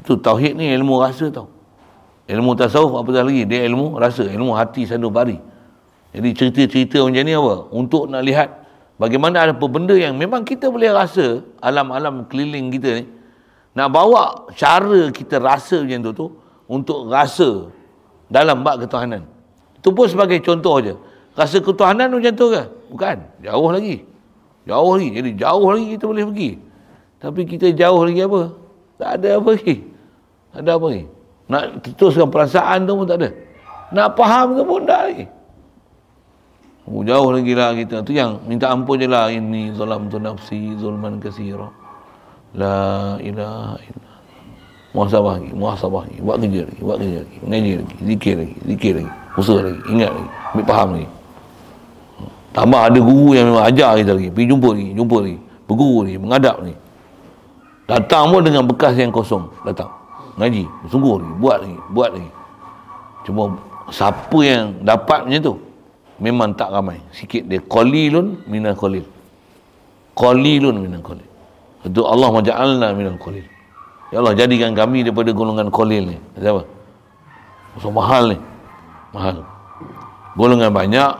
Itu tauhid ni ilmu rasa tau. Ilmu tasawuf apatah lagi, dia ilmu rasa, ilmu hati sanubari. Jadi cerita-cerita macam ni apa? Untuk nak lihat bagaimana ada benda yang memang kita boleh rasa alam-alam keliling kita ni. Nak bawa cara kita rasa macam tu untuk rasa dalam bab ketuhanan. Itu pun sebagai contoh je. Rasa ketuhanan macam tu ke? Bukan. Jauh lagi. Jauh lagi. Jadi jauh lagi kita boleh pergi. Tapi kita jauh lagi apa? Tak ada apa lagi. Tak ada apa lagi. Nak teruskan perasaan tu pun tak ada. Nak faham tu pun tak lagi. Oh, jauh lagi lah kita. Tu yang minta ampun je lah. Inni zalamtu nafsi zulman katsira. La ilaha illallah. Muhasabah lagi. Muhasabah lagi. Buat kerja lagi. Buat kerja lagi. Mengaji lagi. Zikir lagi. Zikir lagi. Usaha lagi. Ingat lagi. Ambil faham lagi. Tambah ada guru yang memang ajar kita lagi. Pergi jumpa lagi. Jumpa lagi. Berguru lagi. Mengadap lagi. Datang pun dengan bekas yang kosong. Datang. Ngaji. Bersungguh lagi. Buat lagi. Buat lagi. Cuma siapa yang dapat macam tu? Memang tak ramai. Sikit dia. Qalilun minal qalil. Qalilun minal qalil. Itu Allah maja'alna minal qalil. Ya Allah, jadikan kami daripada golongan qalil ni. Siapa? So, mahal ni. Mahal. Golongan banyak.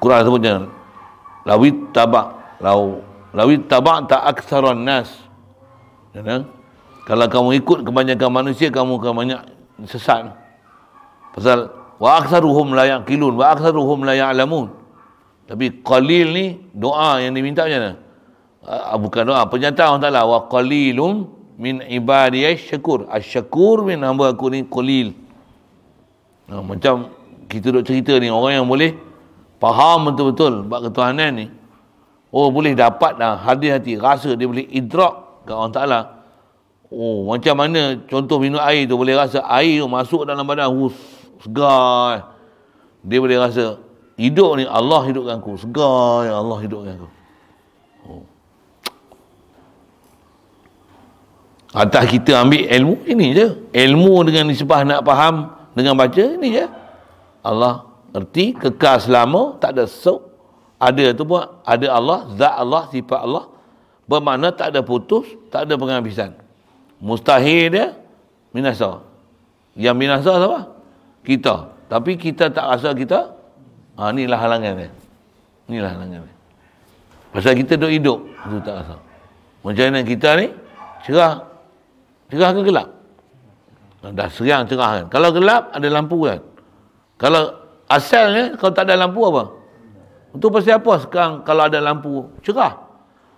Quran sebut jangan. Lawit tabak. Lawit tabak tak aksaran nas. Jangan. Kalau kamu ikut kebanyakan manusia, kamu akan banyak sesat. Pasal, wa aksaruhum la yaqilun, wa aksaruhum la ya'lamun. Tapi qalil ni, doa yang diminta macam mana? Bukan doa, pernyataan Allah Ta'ala, wa qalilum min ibadiyah syakur. Asyakur min hamba aku ni qalil. Nah, macam kita duk cerita ni, orang yang boleh faham betul-betul bab ketuhanan ni, oh boleh dapat lah hati-hati rasa, dia boleh idrak ke Allah Ta'ala. Oh, macam mana contoh minum air tu, boleh rasa air tu masuk dalam badan, segar. Dia boleh rasa hidup ni Allah hidupkan aku, segar yang Allah hidupkan aku. Oh, atas kita ambil ilmu ini je. Ilmu dengan nisbah nak faham dengan baca ini je. Allah erti kekal selama, tak ada sok. Ada tu pun ada Allah, zat Allah, sifat Allah. Bermakna tak ada putus, tak ada penghabisan. Mustahil dia binasa. Yang binasa siapa? Kita. Tapi kita tak rasa kita. Ha, inilah halangan dia. Inilah halangan dia. Pasal kita duk hidup, tu tak rasa. Macam mana kita ni? Cerah. Cerah ke gelap? Dah serang cerah kan. Kalau gelap ada lampu kan. Kalau asalnya kalau tak ada lampu apa? Itu pasal apa sekarang kalau ada lampu cerah?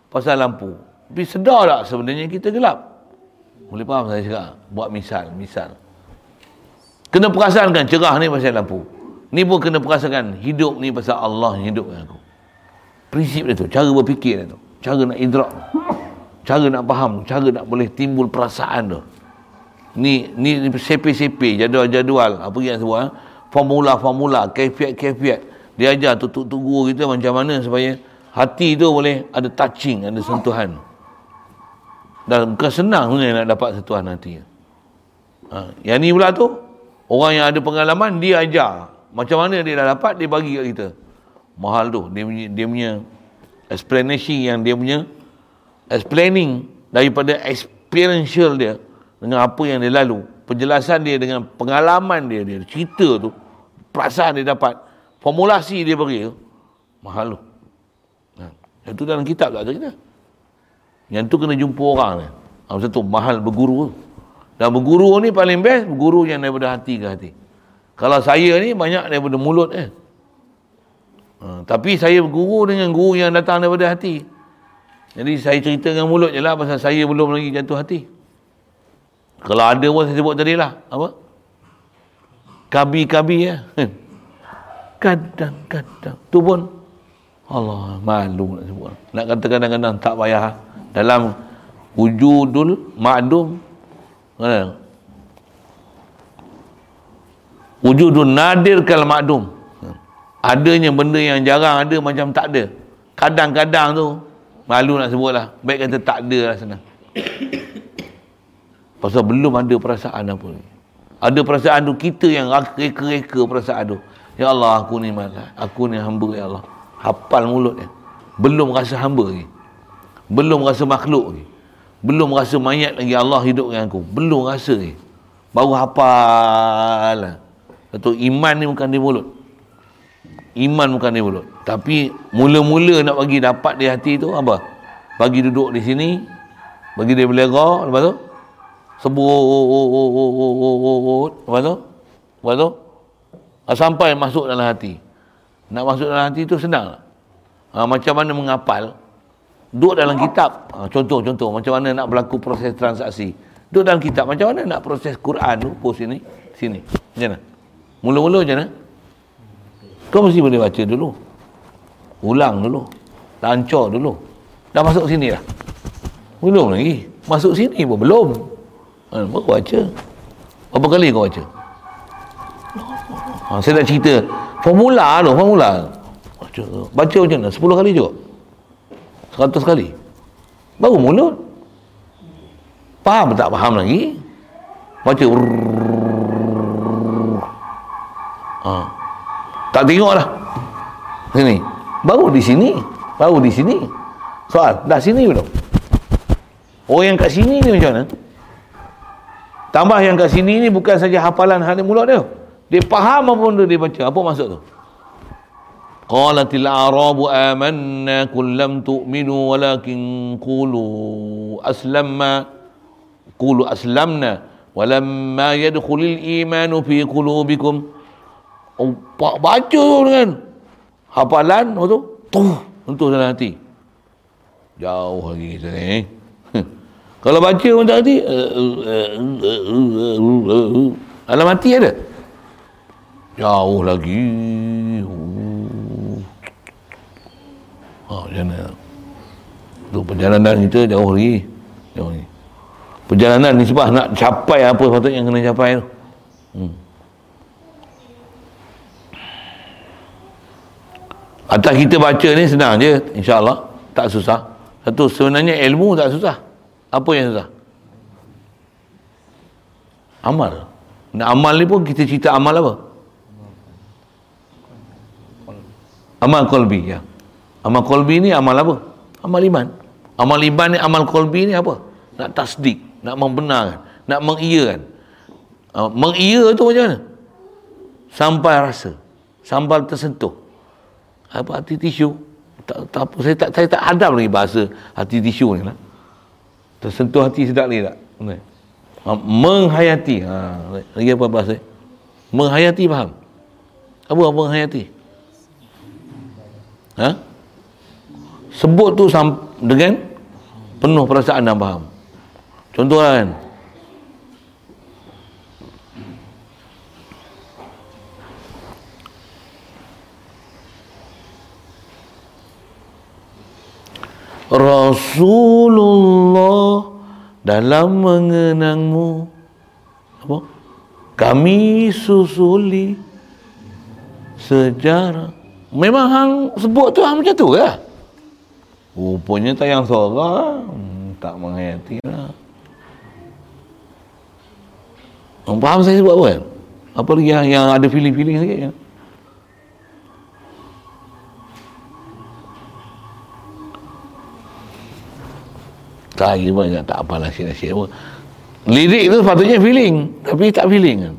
Pasal lampu. Tapi sedar tak sebenarnya kita gelap? Boleh faham saya cakap? Buat misal. Kena perasaankan cerah ni pasal lampu. Ni pun kena perasakan hidup ni pasal Allah yang hidupkan aku. Prinsip dia tu, cara berfikir dia tu, cara nak idrak, cara nak faham, cara nak boleh timbul perasaan tu. Ni sepi-sepi, jadual-jadual, apa yang sebut, formula-formula, kefiat-kefiat. Dia ajar tutup guru kita macam mana supaya hati tu boleh ada touching, ada sentuhan. Dan bukan senang sebenarnya nak dapat sentuhan hati. Ha, yang ni pula tu, orang yang ada pengalaman, dia ajar. Macam mana dia dah dapat, dia bagi kat kita. Mahal tu, dia punya explanation yang dia punya explaining daripada experiential dia dengan apa yang dia lalu, penjelasan dia dengan pengalaman dia cerita tu, perasaan dia dapat, formulasi dia bagi tu, mahal tu. Nah, itu dalam kitab tak ada kita. Yang tu kena jumpa orang ni. Maksud tu mahal berguru. Dan berguru ni paling best, berguru yang daripada hati ke hati. Kalau saya ni banyak daripada mulut tapi saya berguru dengan guru yang datang daripada hati. Jadi saya cerita dengan mulut je lah pasal saya belum lagi jatuh hati. Kalau ada pun saya sebut tadi lah. Apa? Kabi-kabi ya. Kadang-kadang. Tu pun Allah malu nak sebut. Nak kata kadang-kadang tak payah. Dalam wujudul ma'dum. Wujudul nadir kal ma'dum. Adanya benda yang jarang ada macam tak ada. Kadang-kadang tu malu nak sebut lah. Baik kata tak ada lah senang. Pasal belum ada perasaan apa ni. Ada perasaan tu kita yang reka-reka perasaan tu. Ya Allah, aku ni malas, aku ni hamba ya Allah. Hafal mulut dia. Belum rasa hamba lagi. Belum rasa makhluk lagi. Belum rasa mayat lagi, Allah hidup dengan aku. Belum rasa lagi. Baru hafal. Itu iman ni bukan di mulut. Iman bukan di mulut. Tapi mula-mula nak bagi dapat di hati tu apa? Bagi duduk di sini, bagi dia belerah, lepas tu sebut, lepas tu sampai masuk dalam hati. Nak masuk dalam hati tu senang. Macam mana menghafal? Duduk dalam kitab. Contoh-contoh macam mana nak berlaku proses transaksi. Duduk dalam kitab, macam mana nak proses Quran tu, pos sini, sini. Macam mana? Mula-mula macam mana? Kau mesti boleh baca dulu. Ulang dulu. Lancar dulu. Dah masuk sini dah. Belum lagi. Masuk sini pun belum. Baru baca. Berapa kali kau baca? Saya nak cerita formula tu, formula. Baca macam mana? 10 kali juga. 100 kali. Baru mulut. Faham tak faham lagi? Baca. Tak tengok lah. Sini. Baru di sini. Baru di sini. Soal. Dah sini belum? Orang yang kat sini ni macam mana? Tambah yang kat sini ni bukan saja hafalan hal mulut dia. Dia faham apa benda dia baca. Apa maksud tu? Qalatil a'rabu amanna kullam tu'minu walakin qulu aslamna walamma yadkhulil imanu fi qulubikum. Baca dengan hafalan tu untuk dalam hati. Jauh lagi kita ni. Kalau baca untuk hati dalam hati ada. Jauh lagi. Macam mana tu perjalanan kita jauh lagi. Jauh lagi. Perjalanan ni sebab nak capai apa sepatutnya yang kena capai tu. Atas kita baca ni senang je, insya-Allah, tak susah. Satu, sebenarnya ilmu tak susah. Apa yang susah? Amal. Nak amal ni pun kita cerita amal apa? Amal qalbi, ya. Amal qalbi ni amal apa? Amal iman. Amal iman ni, amal qalbi ni apa? Nak tasdik, nak membenarkan, nak mengiyakan. Mengiya tu macam mana? Sampai rasa, sampai tersentuh. Apa hati tisu? Tak apa, saya tak hadam lagi bahasa hati tisu ni lah. Tersentuh hati sedap lagi tak? Menghayati. Lagi apa bahasa? Menghayati faham? Apa menghayati? Sebut tu dengan penuh perasaan dan faham. Contohlah kan, Rasulullah dalam mengenangmu apa? Kami susuli sejarah. Memang hang sebut tu hang macam tu ke lah? Rupanya tayang sorah, tak menghayati lah. Faham saya sebut apa kan? Apa lagi yang ada feeling-feeling sikit kan? Saya pun tak apa nasyid-nasyid apa. Lirik tu sepatutnya feeling, tapi tak feeling kan?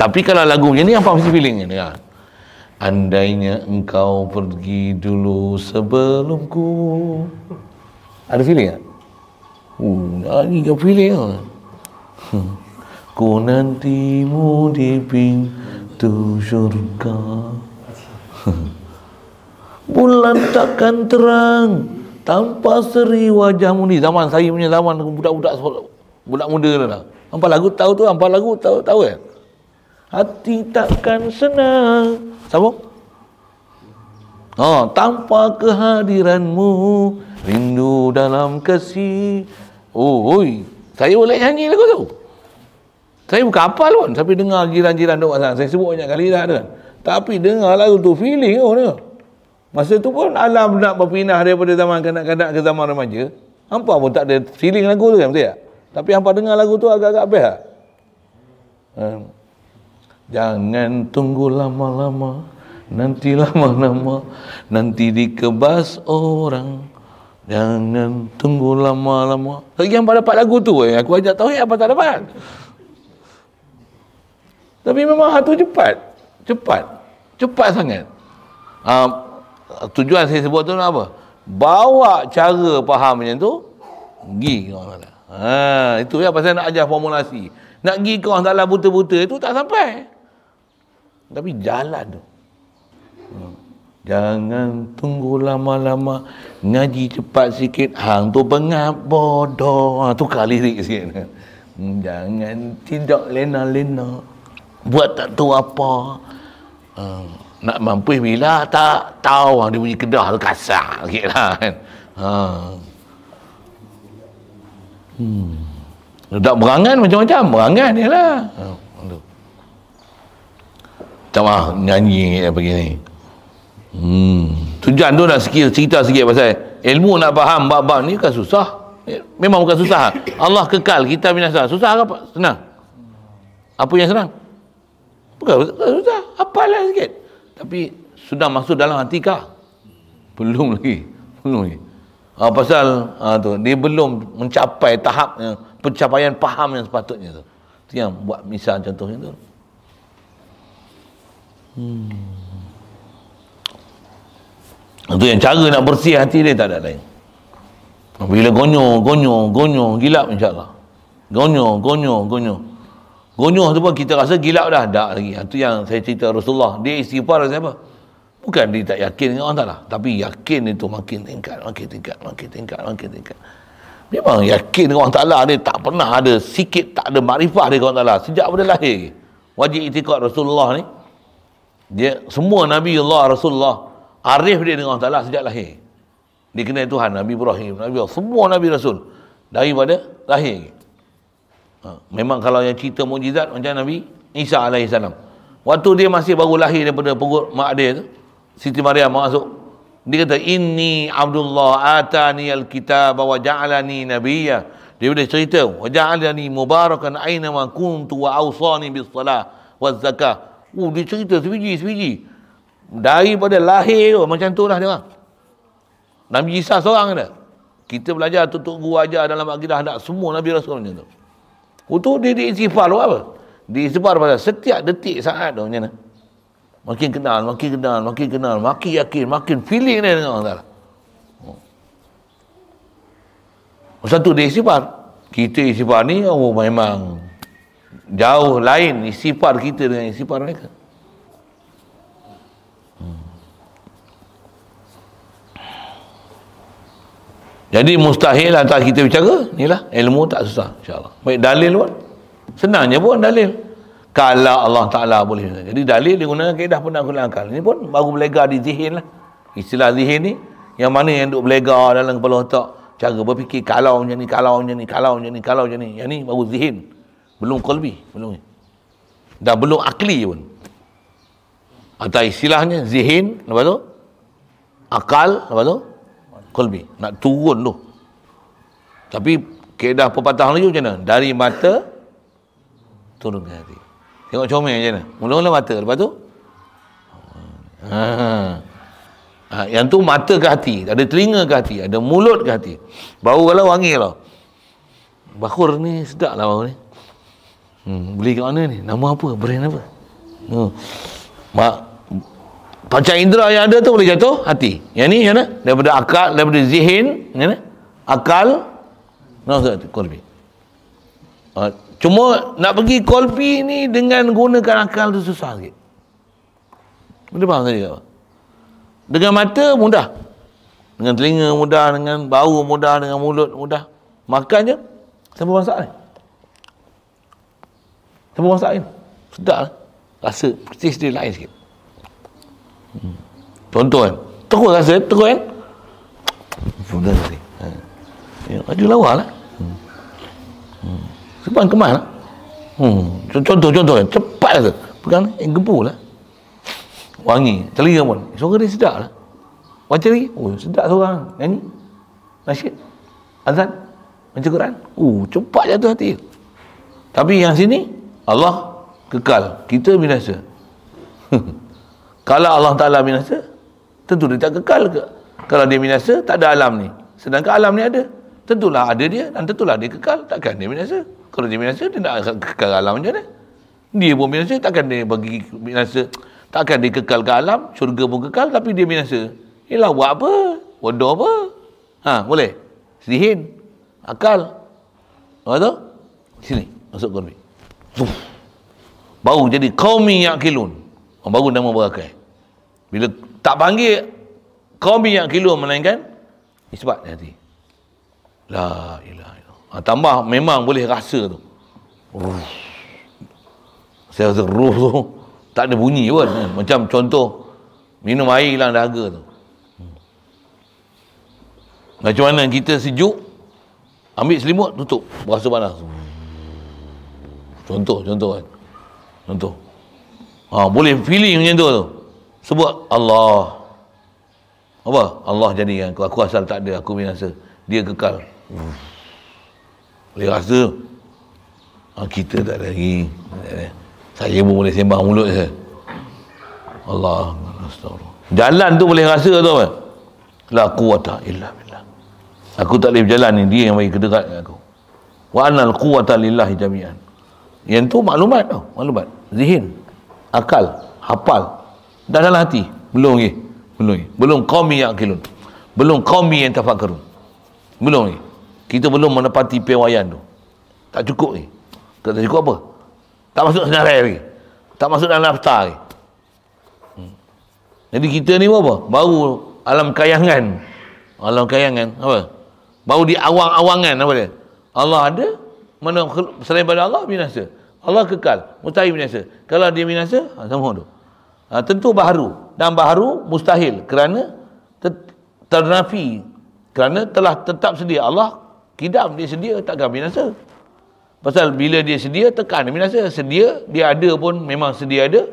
Tapi kalau lagu macam ni, apa mesti feeling kan? Ya. Andainya engkau pergi dulu sebelumku. Ada feeling tak? Lagi kau feeling tak? Ku nantimu di pintu syurga. Bulan takkan terang tanpa seri wajahmu. Ni zaman saya punya zaman, budak-budak, budak muda lah. Hampa lagu tahu tu, hampa lagu tahu kan? Hati takkan senang. Sambung. Tanpa kehadiranmu rindu dalam kasih. Saya boleh nyanyi lagu tu. Saya bukan hafal pun. Tapi dengar jiran-jiran tu, saya sebut banyak kali dah kan. Tapi dengar lagu tu feeling tu. Masa tu pun alam nak berpindah daripada zaman kanak-kanak ke zaman remaja. Hampa pun tak ada feeling lagu tu kan, betul tak? Tapi hampa dengar lagu tu agak-agak best lah. Jangan tunggu lama-lama, nanti lama-lama, nanti dikebas orang. Jangan tunggu lama-lama. Lagi hampa dapat lagu tu, aku ajak tauhid apa tak dapat. Tapi memang hatu cepat sangat. Tujuan saya sebut tu nak apa? Bawa cara fahamnya tu pergi ke orang Ta'ala. Itu ya pasal nak ajar formulasi. Nak pergi ke orang Ta'ala buta-buta itu tak sampai. Tapi jalan tu. Jangan tunggu lama-lama, ngaji cepat sikit. Hang tu bengap bodoh. Tukar lirik sikit. Jangan tidak lena-lena, buat tak tahu apa. Nak mampu bila tak tahu dia bunyi kedah tu kasar sikitlah kan. Tak berangan macam-macam, berangan jelah. Tama nyanyi begini. Tujuan tu nak cerita sikit pasal ilmu nak faham bab-bab ni bukan susah. Memang bukan susah. Allah kekal kita binasa. Susah ke apa? Senang. Apa yang senang? Bukan susah. Apalah sikit. Tapi sudah masuk dalam hati kah? Belum lagi. Pasal tu dia belum mencapai tahap pencapaian faham yang sepatutnya tu. Itu yang buat misal contohnya tu. Itu yang cara nak bersih hati dia tak ada lain. Bila gonyoh gilap insyaAllah. Gonyoh tu pun kita rasa gilap dah, tak lagi. Itu yang saya cerita Rasulullah. Dia istighfar rasa apa? Bukan dia tak yakin dengan Allah Ta'ala. Tapi yakin itu makin tingkat. Memang yakin dengan Allah Ta'ala dia tak pernah ada sikit, tak ada makrifah dengan Allah Ta'ala. Sejak pada lahir. Wajib itikad Rasulullah ni. Dia semua Nabi Allah, Rasulullah. Arif dia dengan Allah Ta'ala sejak lahir. Dia kenal Tuhan, Nabi Ibrahim, Nabi Allah. Semua Nabi Rasul. Daripada lahir. Memang kalau yang cerita mukjizat macam Nabi Isa AS waktu dia masih baru lahir daripada perut mak dia tu, Siti Maryam masuk, dia kata inni abdullah atani alkitab wa ja'alani nabiyya. Dia boleh cerita wa ja'alani mubarakan aina ma kuntu wa awsani bis salah wa zakah. Dia cerita sebiji daripada lahir tu, macam tu lah dia orang. Nabi Isa seorang dia. Kita belajar tutup guru ajar dalam akidah nak semua Nabi Rasul macam tu. Itu dia diistighfar buat apa? Diistighfar pasal setiap detik saat tu macam mana? Makin kenal, makin yakin, makin feeling dia dengan Allah Ta'ala. Pasal tu dia istighfar. Kita istighfar ni memang jauh lain istighfar kita dengan istighfar mereka. Jadi mustahil antara kita bicara inilah ilmu tak susah insyaAllah. Baik dalil pun senangnya pun dalil kalau Allah Ta'ala boleh. Jadi dalil dia guna kaedah penangkulan akal ini pun baru belega di zihin lah. Istilah zihin ni yang mana yang duk belega dalam kepala otak, cara berfikir kalau macam ni yang ni baru zihin, belum qalbi, belum dah, belum akli pun. Atau istilahnya zihin lepas tu akal lepas tu qalbi, nak turun tu. Tapi kaedah pepatah Melayu macam mana? Dari mata turun ke hati. Tengok comel macam mana? Mula-mula mata, lepas tu yang tu mata ke hati, ada telinga ke hati, ada mulut ke hati. Bau kalau wangi kalau bakur ni sedap lah bau ni. Beli kat mana ni? Nama apa? Brand apa? Panca indera yang ada tu boleh jatuh hati. Yang ni mana? Daripada akal, daripada zihin, mana? Akal, qalbi. Cuma nak pergi qalbi ni dengan gunakan akal tu susah sikit. Boleh faham tadi tak? Dengan mata mudah. Dengan telinga mudah, dengan bau mudah, dengan mulut mudah. Makan je, sambal masak ni. Sambal masak ni. Sedap lah. Rasa persis dia lain sikit. Contoh kan, terus rasa, terus kan mudah sekali. Aju lawa lah. Sebab kemas lah. Contoh kan, cepat rasa. Pegang ni, gempu lah. Wangi, telinga pun. Suara dia sedap lah. Baca lagi, sedap seorang. Nyanyi, nasyid. azan, baca Quran, cepat jatuh hati. Tapi yang sini Allah kekal, kita binasa. Kalau Allah Ta'ala binasa, tentu dia tak kekal ke? Kalau dia binasa, tak ada alam ni, sedangkan alam ni ada, tentulah ada dia dan tentulah dia kekal. Takkan dia binasa. Kalau dia binasa, dia nak kekal alam macam mana? Dia pun binasa, takkan dia bagi binasa. Takkan dia kekalkan alam, syurga pun kekal, tapi dia binasa. Yelah, buat apa? Bodoh apa? Boleh? Sihin, akal. Apa tu? Sini, masuk korbi. Baru jadi qaumi yaqilun. Baru nama berakai. Bila tak panggil qaumi yaqilun, melainkan isbat hati. La ilaha illallah. Tambah memang boleh rasa tu. Saya rasa roh tu tak ada bunyi pun. Macam contoh minum air hilang dahaga tu. Macam mana kita sejuk, ambil selimut, tutup, berasa panas. Contoh. Boleh feeling macam tu. Sebut Allah. Apa? Allah jadikan aku. Aku asal tak ada, aku binasa. Dia kekal. Boleh rasa. Kita tak ada lagi. Saya pun boleh sembah mulut saya. Allah. Astagfirullah. Jalan tu boleh rasa tu apa? La quwata illa billah. Aku tak boleh berjalan ni, dia yang bagi kedekat dengan aku. Wa anal quwata lillahi jami'an. Yang tu maklumat tau, maklumat. Zihin, akal, hafal. Dah dalam hati. Belum lagi. Belum qaumi yaqilun. Belum qaumi yang tafakkarun. Belum ni. Kita belum menepati pewayan tu. Tak cukup ni. Kalau tak cukup apa? Tak masuk senarai lagi. Tak masuk dalam daftar lagi. Jadi kita ni apa? Baru alam kayangan. Alam kayangan. Apa? Baru di awang-awangan. Apa dia? Allah ada. Mana selain pada Allah binasa. Allah kekal. Mustahil binasa. Kalau dia binasa, sama tu. Tentu baharu. Dan baharu mustahil. Kerana ternafi. Kerana telah tetap sedia. Allah kidam, dia sedia, takkan binasa. Pasal bila dia sedia, tekan binasa. Sedia, dia ada pun memang sedia ada.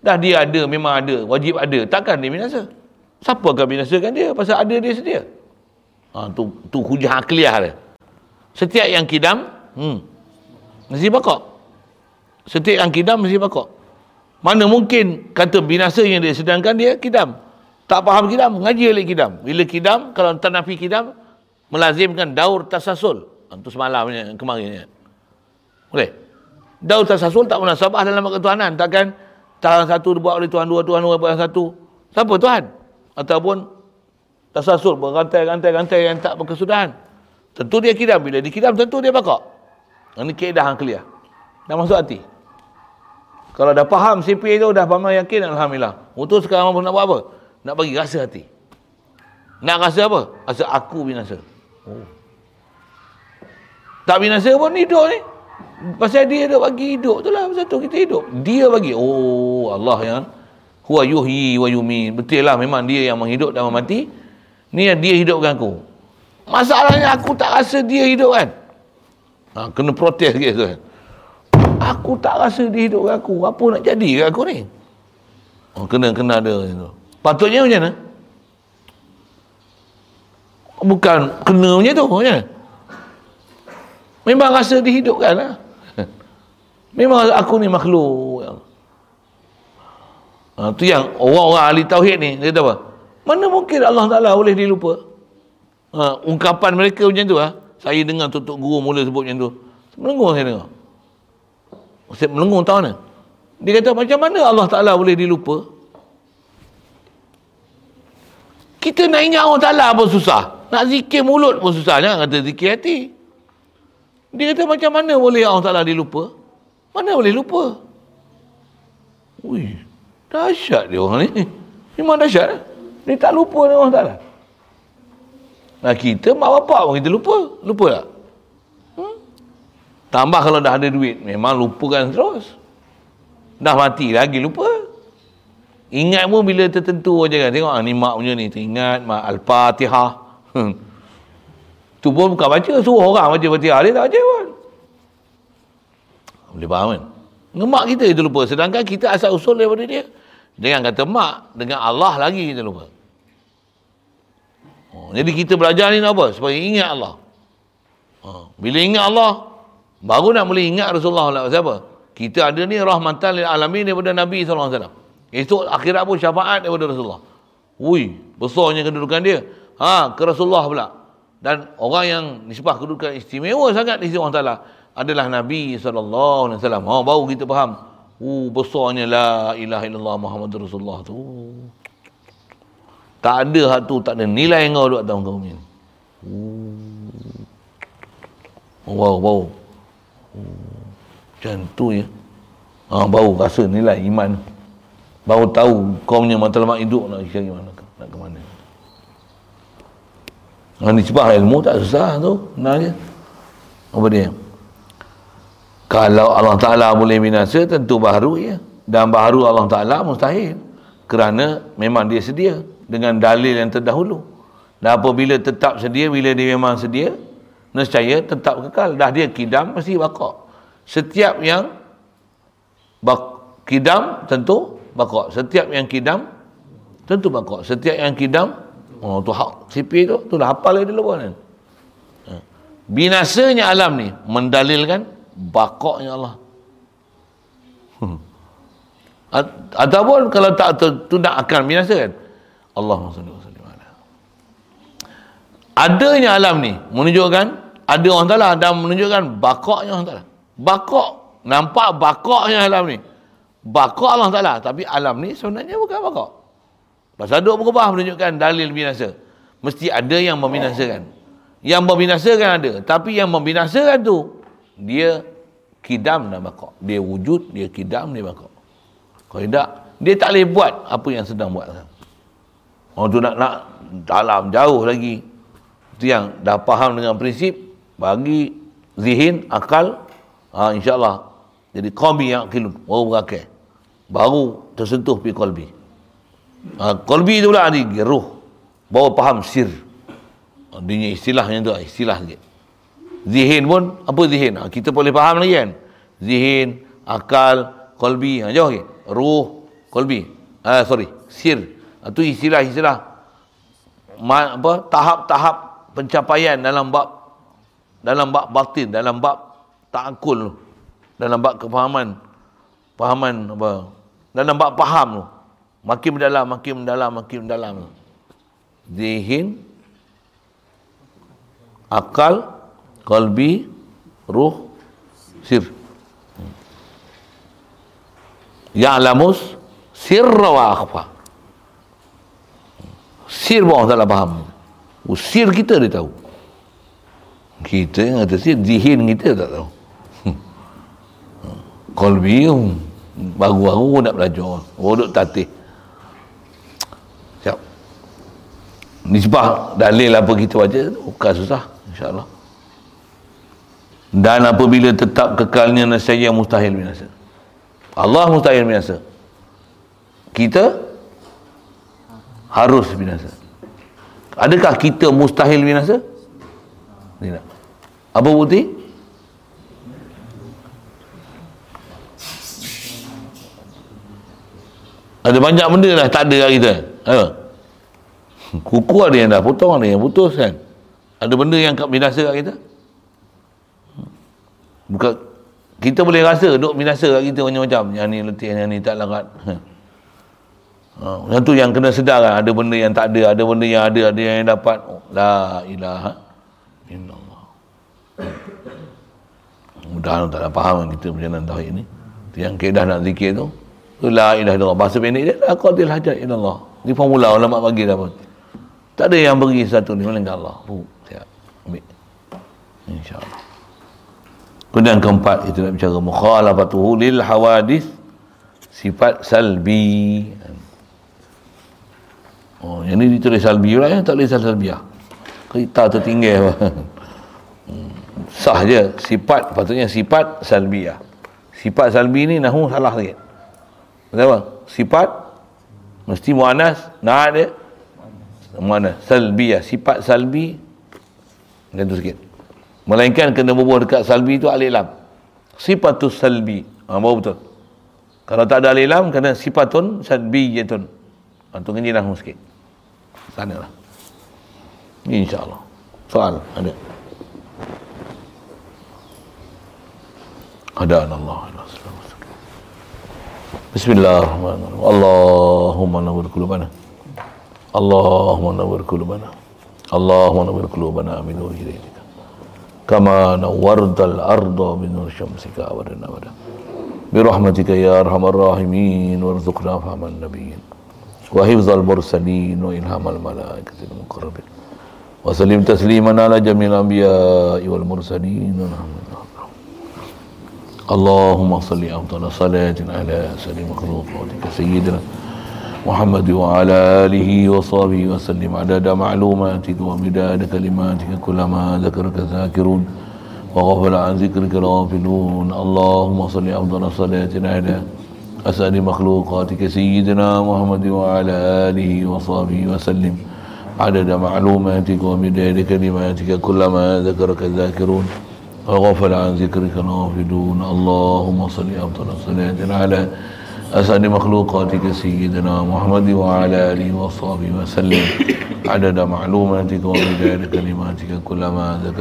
Dah dia ada, memang ada, wajib ada, takkan dia binasa. Siapa akan binasakan dia? Pasal ada, dia sedia. Tu hujah akliah dia. Setiap yang kidam mesti baqa. Setiap yang kidam mesti baqa. Mana mungkin kata binasa yang dia, sedangkan dia kidam. Tak faham kidam, ngaji oleh kidam. Bila kidam, kalau tanafi kidam, melazimkan daur tasasul. Itu semalam, kemarin. Boleh? Daur tasasul tak munasabah dalam ketuhanan. Takkan Tuhan satu dibuat oleh Tuhan dua, Tuhan dua buat satu. Siapa Tuhan? Ataupun tasasul, berantai-rantai yang tak berkesudahan. Tentu dia kidam. Bila dia kidam, tentu dia baqa. Ini kaedah akliah. Dah masuk hati. Kalau dah faham CPA tu, dah faham yakin, alhamdulillah. Untuk sekarang pun nak buat apa? Nak bagi rasa hati. Nak rasa apa? Rasa aku binasa. Tak binasa pun hidup ni. Pasal dia dah bagi hidup tu lah. Pasal tu kita hidup. Dia bagi. Allah yang huwa yuhyi wa yumiit. Betul lah, memang dia yang menghidup dan memati. Ni yang dia hidupkan aku. Masalahnya aku tak rasa dia hidup kan. Kena protes sikit tu kan. Aku tak rasa dia hidup aku. Apa nak jadi ke aku ni? Kena ada tu. Patutnya macam mana? Bukan kena macam tu. Macam mana? Memang rasa dihidupkan lah. Memang aku ni makhluk. Tu yang orang-orang ahli tauhid ni, dia kata apa? Mana mungkin Allah Ta'ala boleh dilupa? Ungkapan mereka macam tu lah. Saya dengar tutup guru mula sebut macam tu. Melengung saya dengar. Saya melengung tahu mana? Dia kata macam mana Allah Ta'ala boleh dilupa? Kita nak ingat Allah Ta'ala pun susah. Nak zikir mulut pun susah. Jangan kata zikir hati. Dia kata macam mana boleh Allah Ta'ala dilupa? Mana boleh lupa? Dahsyat dia orang ni. Memang dahsyat lah. Dia tak lupa dengan Allah Ta'ala. Nah, kita mak bapak pun kita lupa. Lupa tak? Tambah kalau dah ada duit. Memang lupakan terus. Dah mati lagi lupa. Ingat pun bila tertentu je kan. Tengok ni mak punya ni. Ingat mak Al-Fatihah. Tu pun bukan baca. Suruh orang baca Fatihah. Dia tak baca pun. Boleh faham kan? Mak kita itu lupa. Sedangkan kita asal usul daripada dia. Jangan kata mak. Dengan Allah lagi kita lupa. Jadi kita belajar ni nak apa? Supaya ingat Allah. Bila ingat Allah, baru nak boleh ingat Rasulullah lah. Siapa? Kita ada ni rahmatan lil alamin daripada Nabi SAW. Esok akhirat pun syafaat daripada Rasulullah. Ui, besarnya kedudukan dia. Ha, ke Rasulullah pula. Dan orang yang nisbah kedudukan istimewa sangat di sisi Allah Ta'ala adalah Nabi SAW. Ha, baru kita faham. Besarnya la ilaha illallah Muhammadur Rasulullah tu. Tak ada hatu, tak ada nilai kau duk atas kau ni. Wow. Macam tu ya. Ha, baru rasa nilai iman. Baru tahu kau punya matlamat hidup nak ke mana. Nak ke mana. Ni sebab ilmu tak susah tu. Benar je. Apa dia? Kalau Allah Ta'ala boleh binasa, tentu baharu ya. Dan baharu Allah Ta'ala mustahil. Kerana memang dia sedia. Dengan dalil yang terdahulu. Dan apabila tetap sedia, bila dia memang sedia, nescaya tetap kekal. Dah dia kidam, mesti baqa. Setiap yang kidam, tentu baqa. Setiap yang kidam, tentu baqa. Setiap yang kidam, oh tu hak CP tu dah hafal dia dulu kan. Binasanya alam ni mendalilkan baqanya Allah. Ataupun kalau tak tu nak akan binasa kan. Allahumma salli wa sallim ala. Adanya alam ni menunjukkan ada Allah Taala dan menunjukkan baqanya Allah Taala. Baqa, nampak baqanya alam ni. Baqa Allah Taala, tapi alam ni sebenarnya bukan baqa. Pasal duk berubah menunjukkan dalil binasa. Mesti ada yang membinasakan. Yang membinasakan ada. Tapi yang membinasakan tu, dia kidam dan baqa. Dia wujud, dia kidam, dia baqa. Kalau tidak, dia tak boleh buat apa yang sedang buat. Orang tu nak dalam jauh lagi. Itu yang dah faham dengan prinsip, bagi zihin, akal, insyaAllah. Jadi qawmi ya'qilun, wa berakal. Baru tersentuh pi qalbi. Qalbi tu pula ni roh, bawa faham sir. Dia istilahnya tu, istilah sikit. Zihin pun, apa zihin? Kita boleh faham lagi kan. Zihin, akal, qalbi, jauh sikit. Roh, qalbi. Sir. Itu istilah-istilah apa? Tahap-tahap pencapaian dalam bab batin, dalam bab ta'akul, dalam bab kefahaman. Fahaman apa? Dalam bab faham tu. Makin mendalam. Zihin, akal, qalbi, ruh, sir. Ya'lamus sirra wa akhfa. Sir pun Allah Ta'ala faham. Sir kita dia tahu. Kita yang kata sir, zihin kita tak tahu. Qalbi baru-baru nak belajar. Duduk tatih. Nisbah dalil apa kita baca tu bukan susah, insyaAllah. Dan apabila tetap kekalnya nasaya mustahil binasa. Allah mustahil binasa. Kita harus binasa. Adakah kita mustahil binasa? Tidak. Apa bukti? Ada banyak benda dah tak ada kat kita. Kuku ada yang dah potong, ada yang putus kan. Ada benda yang binasa kat kita. Bukan kita boleh rasa duk binasa kat kita macam-macam. Yang ni letih, yang ni tak larat. Yang tu yang kena sedar kan. Ada benda yang tak ada, ada benda yang ada yang dapat. La ilaha illallah. Mudah-mudahan tak ada faham kita berjalan tauhid ni. Yang keedah nak zikir tu. La ilaha illallah. Bahasa pendek dia. La qatil hajat illallah. Ni formula ulama bagi dah pun. Tak ada yang beri satu ni melainkan Allah. Siap. Ambil. InsyaAllah. Kemudian keempat kita nak bicara mukhalafatuhu lil hawadis sifat salbi. Yang ni ditulis salbi pula ya, tak tulis salbiah. Kita tertinggal. Sah je sifat, patutnya sifat salbiah. Sifat salbi ni nahu salah sikit. Kenapa? Sifat mesti muannas, nak dia mana salbiyah, sifat salbi macam tu sikit, melainkan kena berbuah dekat salbi tu al-ilam, sifatus salbi. Baru betul. Kalau tak ada al-ilam kena sifatun salbiyatun. Tu kena jenah sikit sanalah, insyaAllah. Soal ada? Hadaan Allah. Bismillahirrahmanirrahim. Allahumma nawwir qulubana. Allahumma nawwir qulubana. Allahumma nawwir qulubana min nur hidayataka. Kama nawwartal arda min nur syamsika abadan abadan. Bi rahmatika ya arhamar rahimin warzuqna fahman nabiyyin wa hifzal mursalin wa ilhamal malaikatil muqarrabin. Wa sallim tasliman ala jamil anbiya'i wal mursalin. Allahumma salli afdala salatin ala sayyidil makhluqatika sayyidina Muhammad wa ala alihi wa sahbihi wa sallim adada ma'lumatika wa midada kalimatika kullama zakaraka zakirun wa ghafala an zikrika ghafilun. Allahumma salli afdala salatin ala sayyidil makhluqatika sayyidina Muhammad wa ala alihi wa sahbihi wa sallim adada ma'lumatika wa midada kalimatika kullama zakaraka zakirun وغفل عن ذكرك نافدون. اللهم صل أفضل الصلاة على أسعد مخلوقاتك سيدنا محمد وعلى آله وصحبه وسلم عدد معلوماتك ومداد كلماتك كلما ذكرت